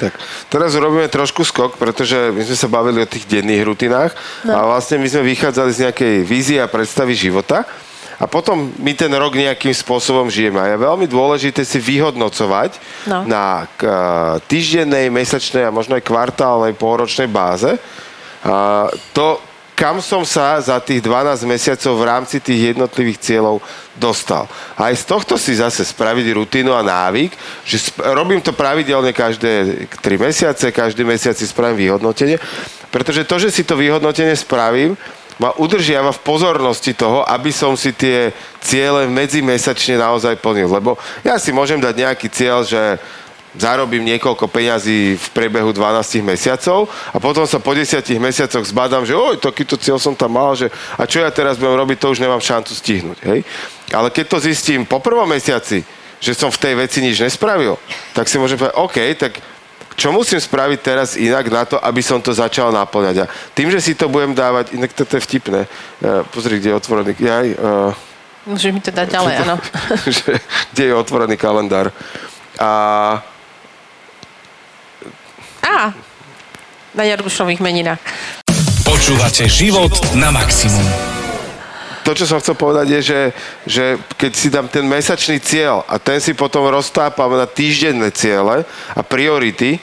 Tak, teraz urobíme trošku skok, pretože my sme sa bavili o tých denných rutinách no. a vlastne my sme vychádzali z nejakej vízie a predstavy života a potom my ten rok nejakým spôsobom žijeme. A je veľmi dôležité si vyhodnocovať no. na týždennej, mesačnej a možno aj kvartálnej, pôročnej báze a to kam som sa za tých dvanásť mesiacov v rámci tých jednotlivých cieľov dostal. A aj z tohto si zase spraviť rutinu a návyk, že sp- robím to pravidelne každé tri mesiace, každý mesiac si spravím vyhodnotenie, pretože to, že si to vyhodnotenie spravím, ma udržiava v pozornosti toho, aby som si tie ciele medzimesačne naozaj plnil. Lebo ja si môžem dať nejaký cieľ, že zarobím niekoľko peňazí v priebehu dvanásť mesiacov a potom sa po desiatich mesiacoch zbadám, že oj, takýto cieľ som tam mal, že a čo ja teraz budem robiť, to už nemám šancu stihnúť, hej? Ale keď to zistím po prvom mesiaci, že som v tej veci nič nespravil, tak si môžem povedať, OK, tak čo musím spraviť teraz inak na to, aby som to začal naplňať? A tým, že si to budem dávať, inak toto je vtipné, uh, pozri, kde je otvorený, jaj... Uh, Môžeš mi to dať ďalej, áno. Kde je otvorený kalendár. A... Á, na Jergušových meninách. Počúvate Život na maximum. To, čo som chcel povedať, je, že, že keď si dám ten mesačný cieľ a ten si potom roztápam na týždenné ciele a priority,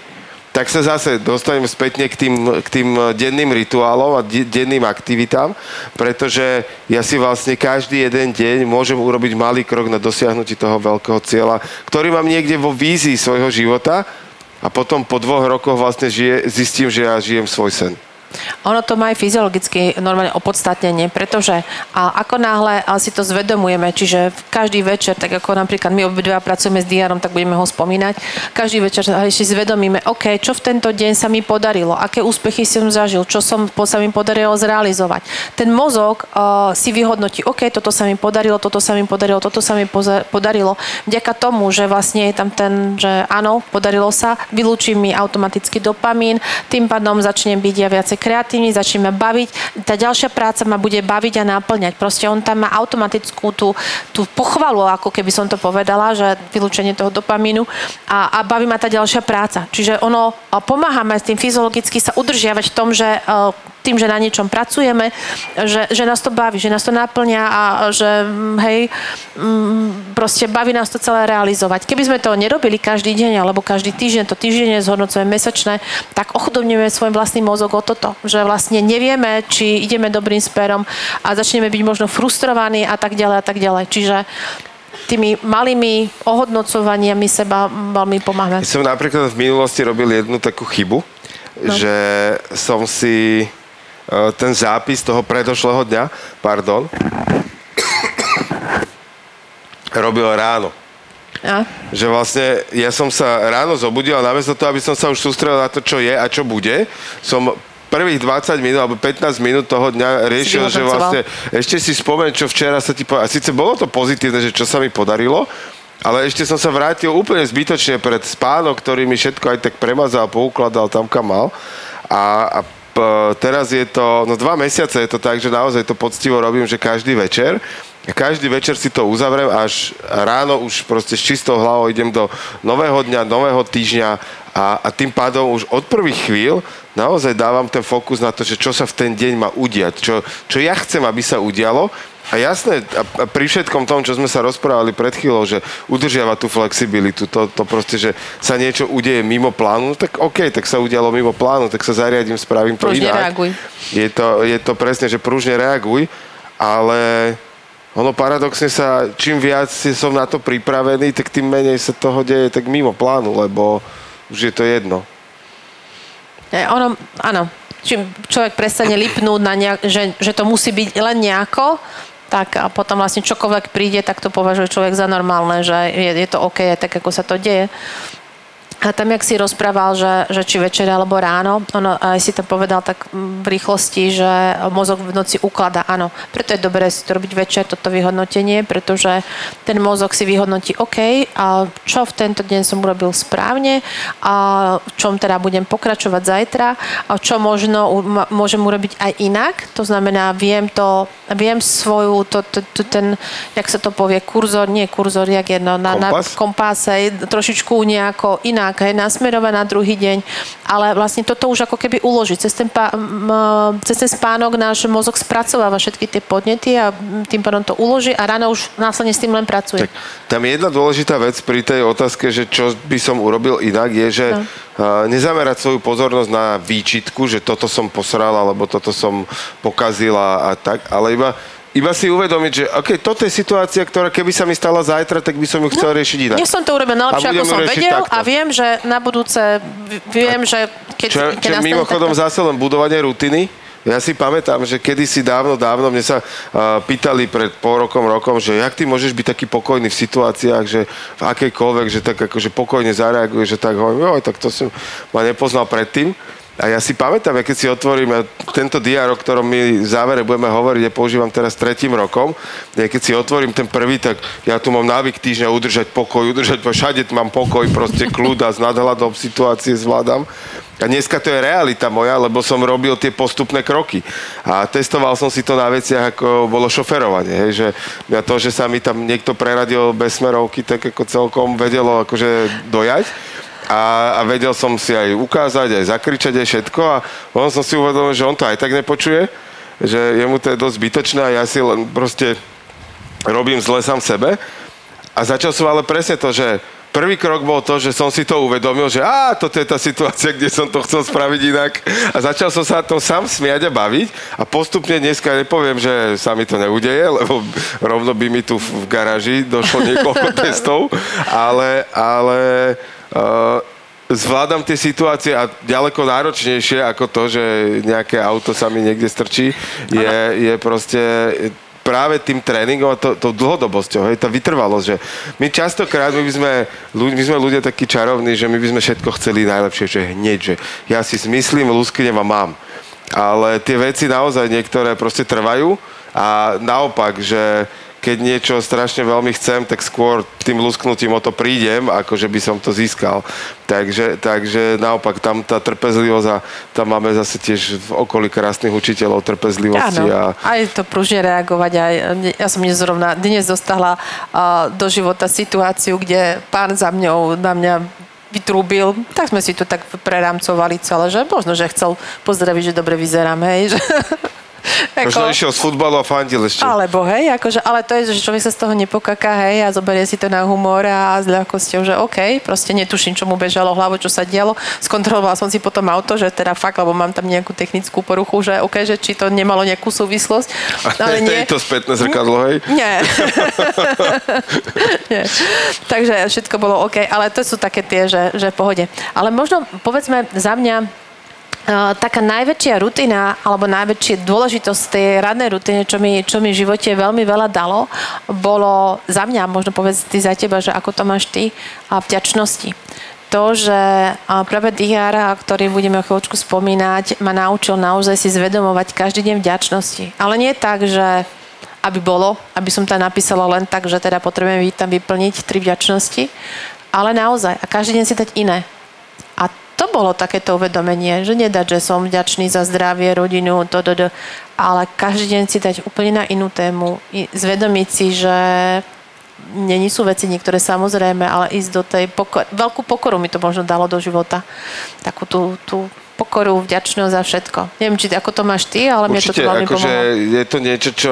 tak sa zase dostaneme spätne k tým, k tým denným rituálom a denným aktivitám, pretože ja si vlastne každý jeden deň môžem urobiť malý krok na dosiahnutí toho veľkého cieľa, ktorý mám niekde vo vízii svojho života. A potom po dvoch rokoch vlastne žije, zistím, že ja žijem svoj sen. Ono to má aj fyziologicky normálne opodstatnenie, pretože ako náhle si to zvedomujeme, čiže každý večer, tak ako napríklad my obidva pracujeme s diárom, tak budeme ho spomínať, každý večer si zvedomíme, OK, čo v tento deň sa mi podarilo, aké úspechy som zažil, čo som, sa mi podarilo zrealizovať. Ten mozog uh, si vyhodnotí, OK, toto sa mi podarilo, toto sa mi podarilo, toto sa mi podarilo. Vďaka tomu, že vlastne je tam ten, že áno, podarilo sa, vylúči mi automaticky dopamín, tým pádom začnem byť ja viacej kreatívny, začne ma baviť, tá ďalšia práca ma bude baviť a náplňať. Proste on tam má automatickú tú, tú pochvalu, ako keby som to povedala, že vylúčenie toho dopamínu a, a baví ma tá ďalšia práca. Čiže ono pomáha ma s tým fyziologicky sa udržiavať v tom, že tým, že na niečom pracujeme, že, že nás to baví, že nás to náplňa a že hej, proste baví nás to celé realizovať. Keby sme to nerobili každý deň, alebo každý týždeň, to týždenne zhodnocujeme mesačné, tak ochudobňujeme svoj vlastný mozog o toto, že vlastne nevieme, či ideme dobrým smerom a začneme byť možno frustrovaní a tak ďalej a tak ďalej. Čiže tými malými ohodnocovaniami seba veľmi pomáha. Ja som napríklad v minulosti robil jednu takú chybu, no. že som si ten zápis toho predošlého dňa, pardon, robil ráno. A? Že vlastne ja som sa ráno zobudil a namiesto toho, aby som sa už sústredil na to, čo je a čo bude, som prvých dvadsať minút alebo pätnásť minút toho dňa riešil, že vlastne ešte si spomen, čo včera sa ti povedal. A síce bolo to pozitívne, že čo sa mi podarilo, ale ešte som sa vrátil úplne zbytočne pred spánok, ktorý mi všetko aj tak premazal, poukladal tam, kam mal. A, a teraz je to, no dva mesiace je to tak, že naozaj to poctivo robím, že každý večer, každý večer si to uzavrem, až ráno už proste s čistou hlavou idem do nového dňa, nového týždňa a, a tým pádom už od prvých chvíľ naozaj dávam ten fokus na to, že čo sa v ten deň má udiať, čo, čo ja chcem, aby sa udialo. V A jasné, a pri všetkom tom, čo sme sa rozprávali pred chvíľou, že udržiava tú flexibilitu, to, to proste, že sa niečo udeje mimo plánu, tak OK, tak sa udialo mimo plánu, tak sa zariadím, spravím to pružne inak. Reaguj. Je to, je to presne, že pružne reaguj, ale ono paradoxne sa, čím viac som na to pripravený, tak tým menej sa toho deje tak mimo plánu, lebo už je to jedno. Je, ono, áno, čím človek prestane lipnúť na nejak, že, že to musí byť len nejako, tak a potom vlastne čokoľvek príde, tak to považuje človek za normálne, že je, je to OK, tak ako sa to deje. A tam, jak si rozprával, že, že či večer alebo ráno, ono aj si tam povedal tak v rýchlosti, že mozog v noci ukladá, áno. Preto je dobré si to robiť večer, toto vyhodnotenie, pretože ten mozog si vyhodnotí, OK, a čo v tento deň som urobil správne, a v čom teda budem pokračovať zajtra, a čo možno môžem urobiť aj inak, to znamená, viem to, viem svoju, to, to, to, ten, jak sa to povie, kurzor, nie kurzor, jak jedno, na, na kompáse, trošičku nejako iná, hej, nasmerovať na druhý deň, ale vlastne toto už ako keby uložiť. Cez ten, pá, m, cez ten spánok náš mozog spracováva všetky tie podnety a tým pádom to uloží a ráno už následne s tým len pracuje. Tak, tam jedna dôležitá vec pri tej otázke, že čo by som urobil inak, je, že no. nezamerať svoju pozornosť na výčitku, že toto som posral, alebo toto som pokazila a tak, ale iba Iba si uvedomiť, že okay, toto je situácia, ktorá keby sa mi stala zajtra, tak by som ju chcel no, riešiť inak. Nech som to urobil najlepšie, ako som vedel takto. A viem, že na budúce, viem, a že keď... Čo, keď čo mimochodom takto. Zase len budovanie rutiny. Ja si pamätám, že kedysi dávno, dávno mne sa uh, pýtali pred pol rokom, rokom, že jak ty môžeš byť taký pokojný v situáciách, že v akejkoľvek, že tak akože pokojne zareaguješ, že tak hovorím, joj, tak to som ma nepoznal predtým. A ja si pamätám, ja keď si otvorím tento diár, o ktorom my v závere budeme hovoriť, ja používam teraz tretím rokom, ja keď si otvorím ten prvý, tak ja tu mám návyk týždňa udržať pokoj, udržať pokoj, všade mám pokoj, proste kľud a s nadhľadom situácie zvládam. A dneska to je realita moja, lebo som robil tie postupné kroky. A testoval som si to na veciach, ako bolo šoferovanie. Hej, že ja to, že sa mi tam niekto preradil bez smerovky, tak ako celkom vedelo akože dojať. A, a vedel som si aj ukázať, aj zakričať, aj všetko a on som si uvedomil, že on to aj tak nepočuje, že jemu to je dosť zbytočné a ja si len proste robím zle sám sebe a začal som ale presne to, že prvý krok bol to, že som si to uvedomil, že á, toto je tá situácia, kde som to chcel spraviť inak a začal som sa na tom sám smiať a baviť a postupne dneska nepoviem, že sa mi to neudeje, lebo rovno by mi tu v garáži došlo niekoľko testov, ale, ale Uh, zvládam tie situácie a ďaleko náročnejšie ako to, že nejaké auto sa mi niekde strčí, je, je proste práve tým tréningom a to, tou dlhodobosťou, hej, tá vytrvalosť, že my častokrát, my by sme, my sme ľudia takí čarovní, že my by sme všetko chceli najlepšie, že hneď, že ja si zmyslím, lusknem a mám. Ale tie veci naozaj niektoré proste trvajú a naopak, že keď niečo strašne veľmi chcem, tak skôr tým lusknutím o to prídem, akože by som to získal. Takže, takže naopak, tam tá trpezlivosť a tam máme zase tiež v okolí krásnych učiteľov trpezlivosti. Áno, a... aj to pružne reagovať. Aj, ja som dnes zrovna dnes dostala uh, do života situáciu, kde pán za mňou na mňa vytrúbil, tak sme si to tak prerámcovali celé, že možno, že chcel pozdraviť, že dobre vyzerám, hej, že... Možno išiel z futbalu a fandil ešte. Alebo, hej, akože, ale to je, že človek sa z toho nepokaká, hej, a zoberie si to na humor a s ľahkosťou, že OK, proste netuším, čo mu bežalo hlavu, čo sa dialo. Skontrolovala som si potom auto, že teda fakt, lebo mám tam nejakú technickú poruchu, že OK, že či to nemalo nejakú súvislosť. Ale nie. Je to spätné zrkadlo, hej? Nie. Nie. Takže všetko bolo OK, ale to sú také tie, že, že v pohode. Ale možno, povedzme, za mňa taká najväčšia rutina, alebo najväčšia dôležitosť tej radnej rutiny, čo mi, čo mi v živote veľmi veľa dalo, bolo za mňa, možno povedz ty za teba, že ako to máš ty, a vďačnosti. To, že práve diára, ktorý budeme o chvíľočku spomínať, ma naučil naozaj si zvedomovať každý deň vďačnosti. Ale nie tak, že aby bolo, aby som tam napísala len tak, že teda potrebujem tam vyplniť tri vďačnosti, ale naozaj. A každý deň si dať iné. A to bolo takéto uvedomenie, že nedať, že som vďačný za zdravie, rodinu, to, to, to, ale každý deň si dať úplne na inú tému. Zvedomiť si, že nie sú veci niektoré samozrejme, ale ísť do tej pokor- veľkú pokoru mi to možno dalo do života. Takú tú, tú pokoru, vďačnosť za všetko. Neviem, či ako to máš ty, ale mne to veľmi akože pomohlo. Určite, je to niečo, čo...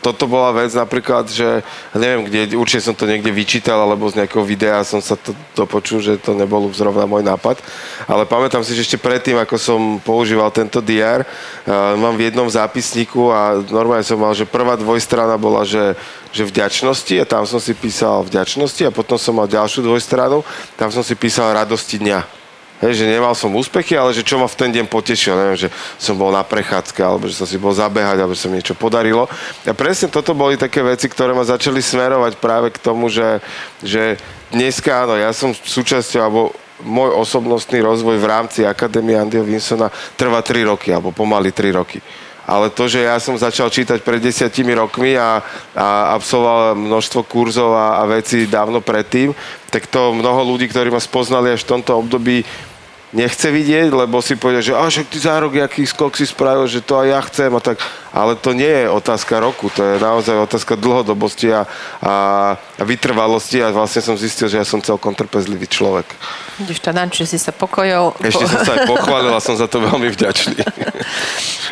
Toto bola vec napríklad, že... Neviem, kde, určite som to niekde vyčítal, alebo z nejakého videa som sa to, to počul, že to nebol zrovna môj nápad. Ale pamätám si, že ešte predtým, ako som používal tento dé er, uh, mám v jednom zápisníku a normálne som mal, že prvá dvojstrana bola, že, že vďačnosti a tam som si písal vďačnosti a potom som mal ďalšiu dvojstranu, tam som si písal radosti dňa. Hej, že nemal som úspechy, ale že čo ma v ten deň potešilo, neviem, že som bol na prechádzke, alebo že som si bol zabehať, alebo že sa mi niečo podarilo. A presne toto boli také veci, ktoré ma začali smerovať práve k tomu, že, že dneska, áno, ja som súčasťou, alebo môj osobnostný rozvoj v rámci Akadémie Andyho Winsona trvá tri roky, alebo pomaly tri roky. Ale to, že ja som začal čítať pred desiatimi rokmi a, a absolvoval množstvo kurzov a, a vecí dávno predtým, tak to mnoho ľudí, ktorí ma spoznali až v tomto období, nechce vidieť, lebo si povedia, že a však ty za rok, jaký skok si spravil, že to aj ja chcem a tak. Ale to nie je otázka roku, to je naozaj otázka dlhodobosti a, a, a vytrvalosti a vlastne som zistil, že ja som celkom trpezlivý človek. Vidíš to, Danči, si sa pokojil. Ešte som sa aj pochválil a som za to veľmi vďačný.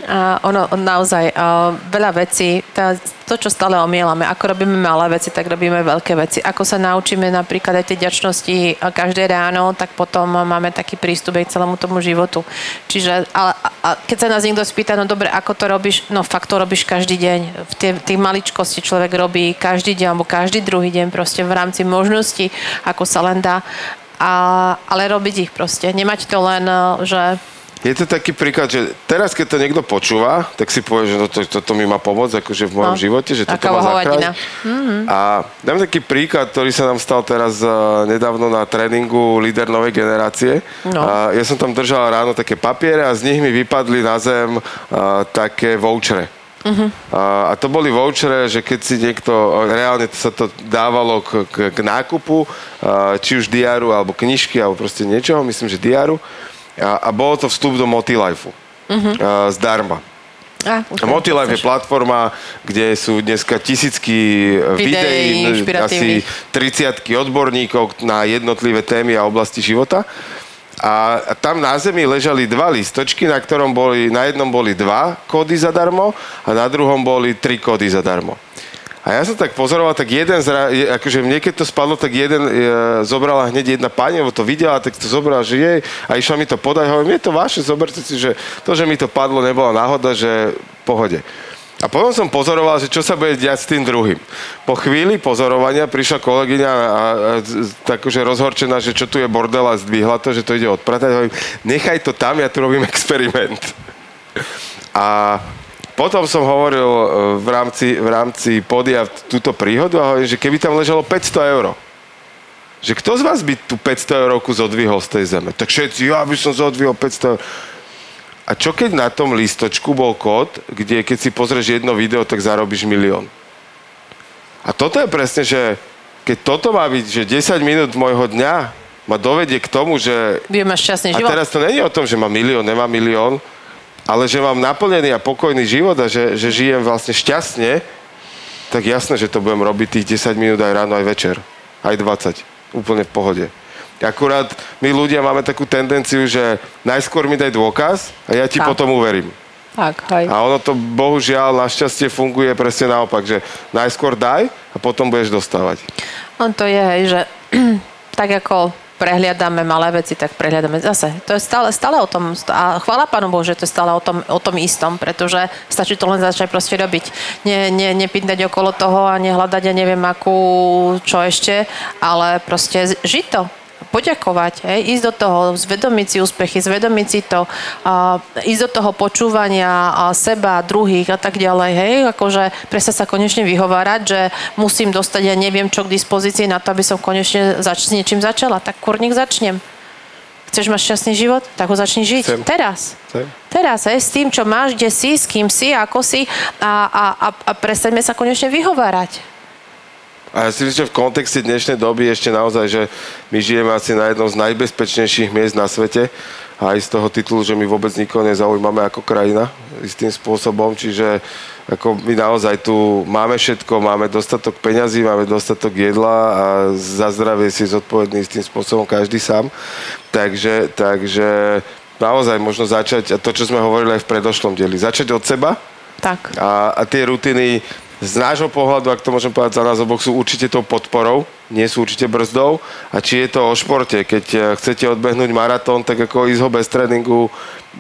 A ono naozaj, a veľa vecí, tá, to, čo stále omielame, ako robíme malé veci, tak robíme veľké veci. Ako sa naučíme napríklad aj tej vďačnosti každé ráno, tak potom máme taký prístup k celému tomu životu. Čiže, ale a keď sa nás niekto spýta, no dobre, ako to robíš? No fakt to robíš každý deň. V tej, tej maličkosti človek robí každý deň, alebo každý druhý deň proste v rámci možností, ako sa len dá. A, ale robiť ich proste. Nemať to len, že... Je to taký príklad, že teraz, keď to niekto počúva, tak si povie, že no, to, to, to mi má pomôcť akože v mojom no, živote, že toto má zachrániť. Mm-hmm. A dám taký príklad, ktorý sa nám stal teraz uh, nedávno na tréningu líder novej generácie. No. Uh, ja som tam držal ráno také papiere a z nich mi vypadli na zem uh, také vouchere. Uh-huh. A, a to boli vouchere, že keď si niekto, reálne sa to dávalo k, k, k nákupu, a, či už diáru, alebo knižky, alebo proste niečoho, myslím, že diáru. A, a bolo to vstup do Motilife-u. Uh-huh. A, zdarma. Ah, okay. Motilife je platforma, kde sú dneska tisícky videí, asi tridsiatky odborníkov na jednotlivé témy a oblasti života. A tam na zemi ležali dva listočky, na ktorom boli, na jednom boli dva kódy zadarmo a na druhom boli tri kódy zadarmo. A ja som tak pozoroval, tak jeden, zra, akože mne keď to spadlo, tak jeden e, zobrala hneď jedna pani, lebo to videla, tak to zobrala, že jej, a išla mi to podať, hovorím, je to vaše, zoberte si, že to, že mi to padlo, nebola náhoda, že pohode. A potom som pozoroval, že čo sa bude diať s tým druhým. Po chvíli pozorovania prišla kolegyňa a, a, takože rozhorčená, že čo tu je bordel a zdvihla to, že to ide odpratať. Hovorím, nechaj to tam, ja tu robím experiment. A potom som hovoril v rámci, v rámci podia túto príhodu a hovorím, že keby tam ležalo päťsto eur, že kto z vás by tu päťsto euróku zodvihol z tej zeme? Tak všetci, ja by som zodvihol päťsto eur. A čo keď na tom lístočku bol kód, kde keď si pozrieš jedno video, tak zarobíš milión? A toto je presne, že keď toto má byť, že desať minút môjho dňa ma dovedie k tomu, že... Budem mať šťastný život. A teraz to není o tom, že mám milión, nemám milión, ale že mám naplnený a pokojný život a že, že žijem vlastne šťastne, tak jasné, že to budem robiť tých desať minút aj ráno, aj večer. Aj dvadsať. Úplne v pohode. Akurát my ľudia máme takú tendenciu, že najskôr mi daj dôkaz a ja ti tak potom uverím. Tak, hej. A ono to bohužiaľ našťastie funguje presne naopak, že najskôr daj a potom budeš dostávať. On to je, hej, že tak ako prehliadame malé veci, tak prehliadame zase. To je stále, stále o tom, a chvála Pánu Bohu, že to je stále o tom, o tom istom, pretože stačí to len začať proste robiť. Ne, ne, nepýtať okolo toho a nehľadať, ja neviem akú, čo ešte, ale proste žiť to. Poďakovať, hej, ísť do toho, zvedomiť si úspechy, zvedomiť si to, a ísť do toho počúvania a seba, druhých a tak ďalej, hej, akože presa sa konečne vyhovárať, že musím dostať, ja neviem čo k dispozícii na to, aby som konečne zač- s niečím začala, tak kurník začnem. Chceš mať šťastný život? Tak ho začni žiť. Chcem. Teraz. Chcem. Teraz, hej, s tým, čo máš, kde si, s kým si, ako si a, a, a, a prestaňme sa konečne vyhovárať. A ja si myslím, že v kontexte dnešnej doby ešte naozaj, že my žijeme asi na jednom z najbezpečnejších miest na svete. Aj z toho titulu, že my vôbec nikoho nezaujímame ako krajina istým spôsobom. Čiže ako my naozaj tu máme všetko, máme dostatok peňazí, máme dostatok jedla a za zdravie si zodpovedný istým spôsobom každý sám. Takže, takže naozaj možno začať, a to, čo sme hovorili aj v predošlom dieli, začať od seba. Tak. A, a tie rutiny z nášho pohľadu, ak to môžem povedať za nás oboch, sú určite tou podporou, nie sú určite brzdou. A či je to o športe, keď chcete odbehnúť maratón, tak ako ísť ho bez tréningu,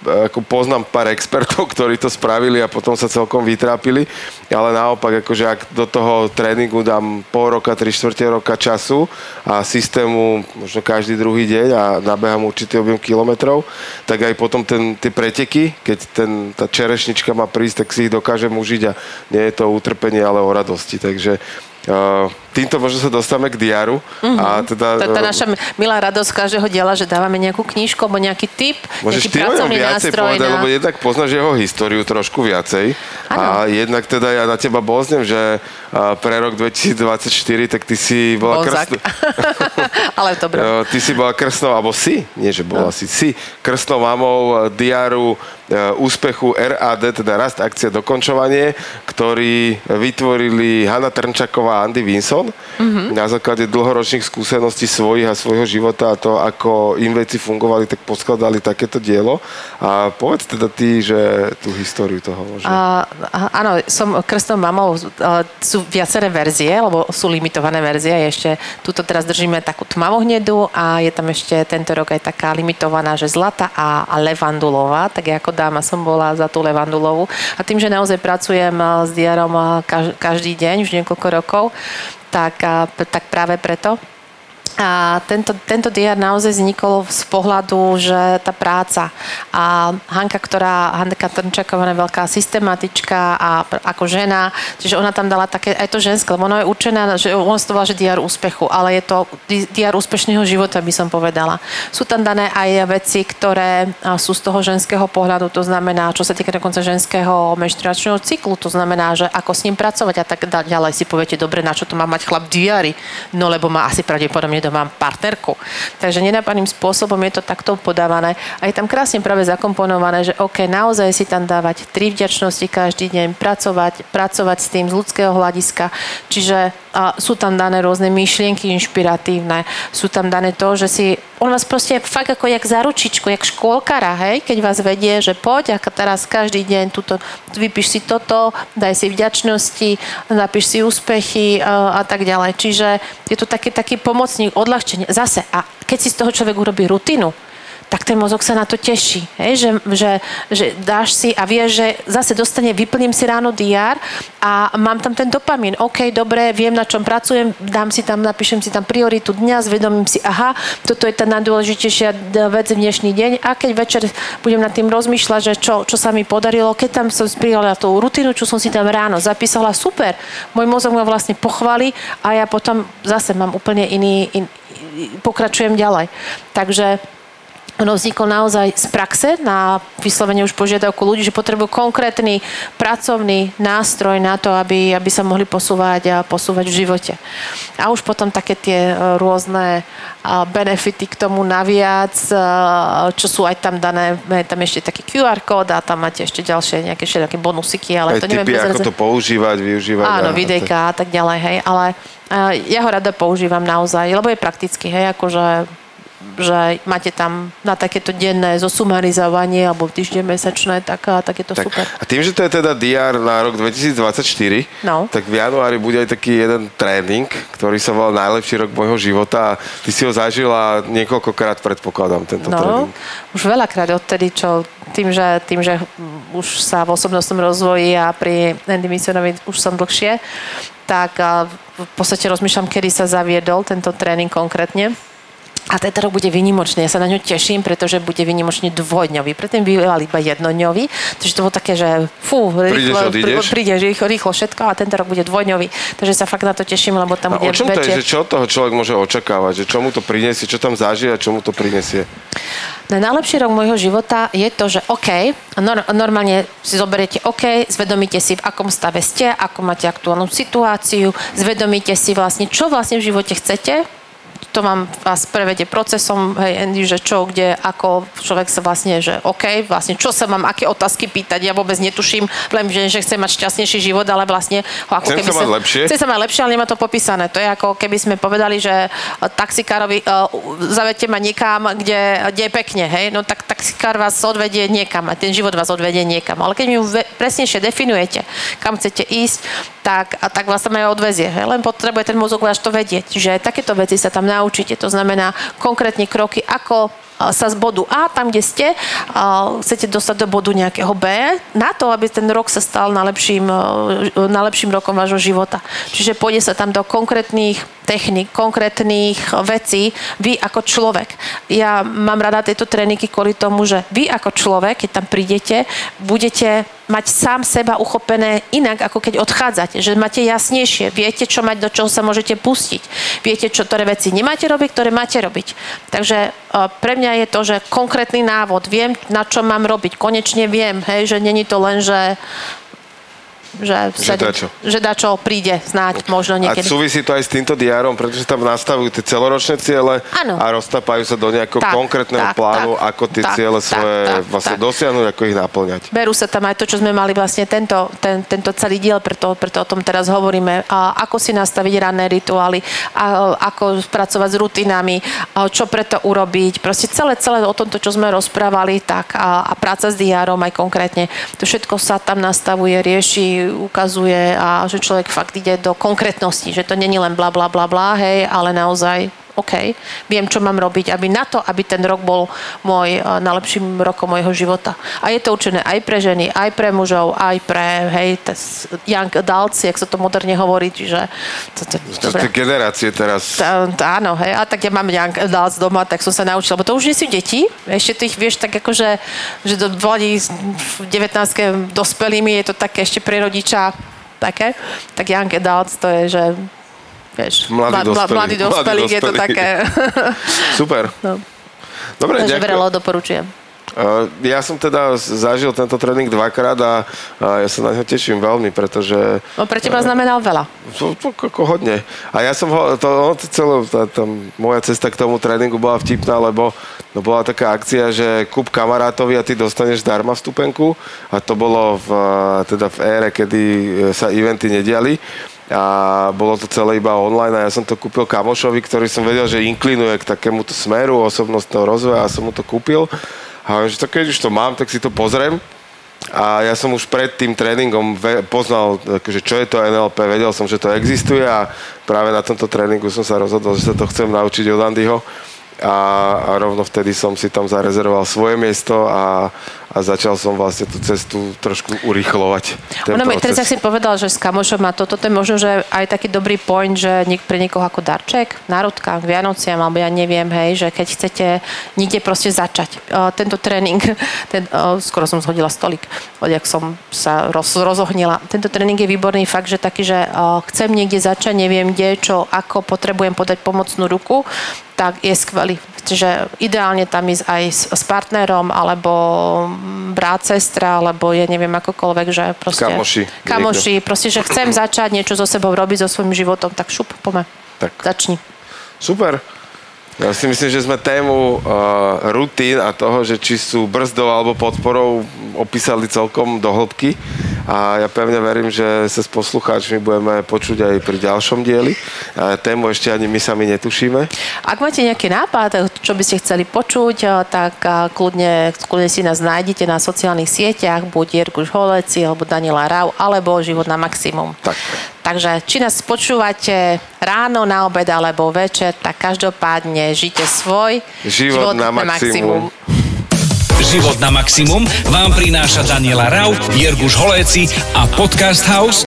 ako poznám pár expertov, ktorí to spravili a potom sa celkom vytrápili, ale naopak, akože ak do toho tréningu dám pol roka, tri štvrte roka času a systému možno každý druhý deň a nabehám určitý objem kilometrov, tak aj potom ten, tie preteky, keď ten, tá čerešnička má prísť, tak si ich dokážem užiť a nie je to utrpenie, ale o radosti, takže Uh, týmto možno sa dostávame k diáru. Uh-huh. A teda, to je tá naša milá radosť každého diela, že dávame nejakú knižku alebo nejaký tip, nejaký pracovný nástroj. Môžeš ty lebo jednak poznáš jeho históriu trošku viacej. Ano. A jednak teda ja na teba bolznem, že pre rok dvetisícdvadsaťštyri, tak ty si bola krstnou... Ale dobre. Uh, ty si bola krstnou, alebo si, nie že bola no. si, si krstnou mamou diáru Uh, úspechu er á dé, teda Rast, akcia, dokončovanie, ktorý vytvorili Hanna Trnčáková a Andy Vinson mm-hmm. na základe dlhoročných skúseností svojich a svojho života a to, ako im veci fungovali, tak poskladali takéto dielo. A povedz teda ty, že tú históriu toho môže. Uh, áno, som krstnou mamou. Uh, sú viaceré verzie, lebo sú limitované verzie. Ešte tuto teraz držíme takú tmavohnedu a je tam ešte tento rok aj taká limitovaná, že zlata a, a levandulová, tak ako dáma som bola za tú levandulovú. A tým, že naozaj pracujem s diárom každý deň, už niekoľko rokov, tak, tak práve preto. A tento, tento diár naozaj vznikol z pohľadu, že tá práca a Hanka, ktorá, Hanka Trnčáková je veľká systematička a ako žena, čiže ona tam dala také, aj to ženské, lebo ona je určená, že ona to volá, že diár úspechu, ale je to diár úspešného života, by som povedala. Sú tam dané aj veci, ktoré sú z toho ženského pohľadu, to znamená, čo sa týka dokonca ženského menštruačného cyklu, to znamená, že ako s ním pracovať a tak ďalej si poviete, dobre, na čo to má mať chlap diári, no lebo má asi pravdepodobne mám partnerku. Takže nenápadným spôsobom je to takto podávané a je tam krásne práve zakomponované, že OK, naozaj si tam dávať tri vďačnosti každý deň, pracovať, pracovať s tým z ľudského hľadiska, čiže a, sú tam dané rôzne myšlienky inšpiratívne, sú tam dané to, že si on vás proste fakt ako jak za ručičku, jak škôlkara, hej, keď vás vedie, že poď a teraz každý deň tuto, vypíš si toto, daj si vďačnosti, napíš si úspechy a, a tak ďalej. Čiže je to taký, taký pomocník, odľahčenie. Zase, a keď si z toho človek urobí rutinu, tak ten mozog sa na to teší, hej? Že, že, že dáš si a vieš, že zase dostane, vyplním si ráno diár a mám tam ten dopamín. OK, dobre, viem, na čom pracujem, dám si tam, napíšem si tam prioritu dňa, zvedomím si, aha, toto je tá najdôležitejšia vec v dnešný deň a keď večer budem nad tým rozmýšľať, že čo, čo sa mi podarilo, keď tam som spríjala tú rutinu, čo som si tam ráno zapísala, super, môj mozog ma vlastne pochváli a ja potom zase mám úplne iný, in, pokračujem ďalej. Takže ono vzniklo naozaj z praxe na vyslovene už požiadavku ľudí, že potrebujú konkrétny pracovný nástroj na to, aby, aby sa mohli posúvať a posúvať v živote. A už potom také tie rôzne benefity k tomu naviac, čo sú aj tam dané, tam ešte taký kjú ár kód a tam máte ešte ďalšie nejaké všetké bonusiky, ale aj to neviem. Aj tipy, ako prezerať. To používať, využívať. Áno, videjka a tak ďalej, hej, ale ja ho rada používam naozaj, lebo je prakticky, hej, akože že máte tam na takéto denné zosumarizovanie alebo týždeň mesačné, tak, tak je to tak, super. A tým, že to je teda diár na rok dvetisícdvadsaťštyri, no. tak v januári bude aj taký jeden tréning, ktorý sa volal Najlepší rok môjho života a ty si ho zažila niekoľkokrát, predpokladám, tento no, tréning. Už veľakrát odtedy, čo tým, že, tým, že už sa v osobnostnom rozvoji a pri Andy Vinsonovi už som dlhšie, tak v podstate rozmýšľam, kedy sa zaviedol tento tréning konkrétne. A tento rok bude výnimočný. Ja sa na ňu teším, pretože bude výnimočný dvojdňový. Predtým býval iba jednodňový. Takže to bolo také, že fú, rýchlo, prídeš, prídeš rýchlo, rýchlo všetko a tento rok bude dvojdňový. Takže sa fakt na to teším, lebo tam a bude väčšie. A o čom to je, že čo toho človek môže očakávať? Že čo mu to prinesie? Čo tam zažije a čo mu to prinesie? Na najlepší rok môjho života je to, že OK, normálne si zoberiete OK, zvedomíte si, v akom stave ste, ako máte aktuálnu situáciu, zvedomíte si vlastne, čo vlastne v živote chcete, to vám vás prevedie procesom, hej, Andy, že čo, kde, ako, človek sa vlastne, že OK, vlastne, čo sa mám, aké otázky pýtať, ja vôbec netuším, len že chcem mať šťastnejší život, ale vlastne ho ako chcem keby sa... Chcem sa mať lepšie? Chcem sa mať lepšie, ale nemá to popísané. To je ako keby sme povedali, že taxikárovi uh, zavedte ma niekam, kde, kde je pekne, hej, no tak taxikár vás odvedie niekam a ten život vás odvedie niekam. Ale keď mi presnejšie definujete, kam chcete ísť, tak, a tak vás tam aj odvezie, hej, len potrebuje ten mozog až to vedieť, že takéto veci sa tam naučíte, to znamená konkrétne kroky, ako sa z bodu A, tam kde ste, chcete dostať do bodu nejakého B, na to, aby ten rok sa stal najlepším, najlepším rokom vášho života. Čiže pôjde sa tam do konkrétnych technik, konkrétnych vecí, vy ako človek. Ja mám rada tieto tréningy kvôli tomu, že vy ako človek, keď tam prídete, budete mať sám seba uchopené inak, ako keď odchádzate. Že máte jasnejšie, viete, čo mať, do čoho sa môžete pustiť. Viete, čo, ktoré veci nemáte robiť, ktoré máte robiť. Takže pre mňa je to, že konkrétny návod, viem, na čo mám robiť. Konečne viem, hej, že není to len, že že, že, dačo. že dačo príde snáď možno niekedy. A súvisí to aj s týmto diárom, pretože tam nastavujú tie celoročné ciele, ano, a roztapajú sa do nejakého tak, konkrétneho tak, plánu, tak, ako tie tak, ciele tak, svoje tak, vlastne tak. dosiahnuť, ako ich naplňať. Berú sa tam aj to, čo sme mali vlastne tento, ten, tento celý diel, preto, preto o tom teraz hovoríme. A ako si nastaviť ranné rituály, a ako pracovať s rutinami, čo preto urobiť. Proste celé, celé o tomto, čo sme rozprávali, tak a, a práca s diárom aj konkrétne. To všetko sa tam nastavuje, rieši, ukazuje a že človek fakt ide do konkrétnosti, že to není len bla bla bla bla, hej, ale naozaj OK, viem, čo mám robiť, aby na to, aby ten rok bol môj najlepším rokom mojho života. A je to určené aj pre ženy, aj pre mužov, aj pre, hej, tes, young adults, jak sa to moderne hovorí, čiže... To, to, to, to tie generácie teraz... Tá, tá, áno, hej, a tak ja mám young adults doma, tak som sa naučila, bo to už nie sú deti, ešte tých, vieš, tak akože, že do dvadsiatich, devätnástich dospelými je to také ešte pre rodiča také, tak young adults to je, že... Vieš, mladí dospelí. Mladí dospelí, je to také. Super. No. Dobre, ďakujem. Veľa doporučujem. Ja som teda zažil tento tréning dvakrát a ja sa na ňo teším veľmi, pretože... No pre teba znamenal veľa. Hodne. A ja som ho... To, celé, tá, moja cesta k tomu tréningu bola vtipná, lebo no, bola taká akcia, že kúp kamarátovi a ty dostaneš darma vstupenku. A to bolo v, teda v ére, kedy sa eventy nediali. A bolo to celé iba online a ja som to kúpil kamošovi, ktorý som vedel, že inklinuje k takémuto smeru osobnostného rozvoja a som mu to kúpil. A hovorím, že to keď už to mám, tak si to pozriem. A ja som už pred tým tréningom poznal, že čo je to en el pé, vedel som, že to existuje a práve na tomto tréningu som sa rozhodol, že sa to chcem naučiť od Andyho. A, a rovno vtedy som si tam zarezervoval svoje miesto a, a začal som vlastne tú cestu trošku urýchlovať. Ono mi teraz, ak si povedal, že s kamošom má toto, to je možno, že aj taký dobrý point, že niek- pre niekoho ako darček, národka, k Vianociam, alebo ja neviem, hej, že keď chcete niekde proste začať. Uh, tento tréning, ten, uh, skoro som zhodila stolík, odjak som sa roz, rozohnila. Tento tréning je výborný fakt, že taký, že uh, chcem niekde začať, neviem kde, čo, ako potrebujem podať pomocnú ruku, tak je skvelý. Čiže ideálne tam ísť aj s, s partnerom, alebo brat, sestra, alebo je neviem akokoľvek, že proste... Kamoši. Kamoši, niekto. Proste, že chcem začať niečo so sebou robiť, so svojím životom, tak šup, poďme. Tak. Začni. Super. Ja si myslím, že sme tému uh, rutín a toho, že či sú brzdou alebo podporou, opísali celkom do hĺbky. A ja pevne verím, že sa s poslucháčmi budeme počuť aj pri ďalšom dieli. A tému ešte ani my sami netušíme. Ak máte nejaký nápad, čo by ste chceli počuť, tak kľudne, kľudne si nás nájdete na sociálnych sieťach, buď Jerguš Holéczy, alebo Daniela Rau, alebo Život na maximum. Tak. Takže či nás počúvate ráno, na obed alebo večer, tak každopádne žite svoj život, život na, na maximum. Život na maximum vám prináša Daniela Rau, Jerguš Holéczy a Podcast House.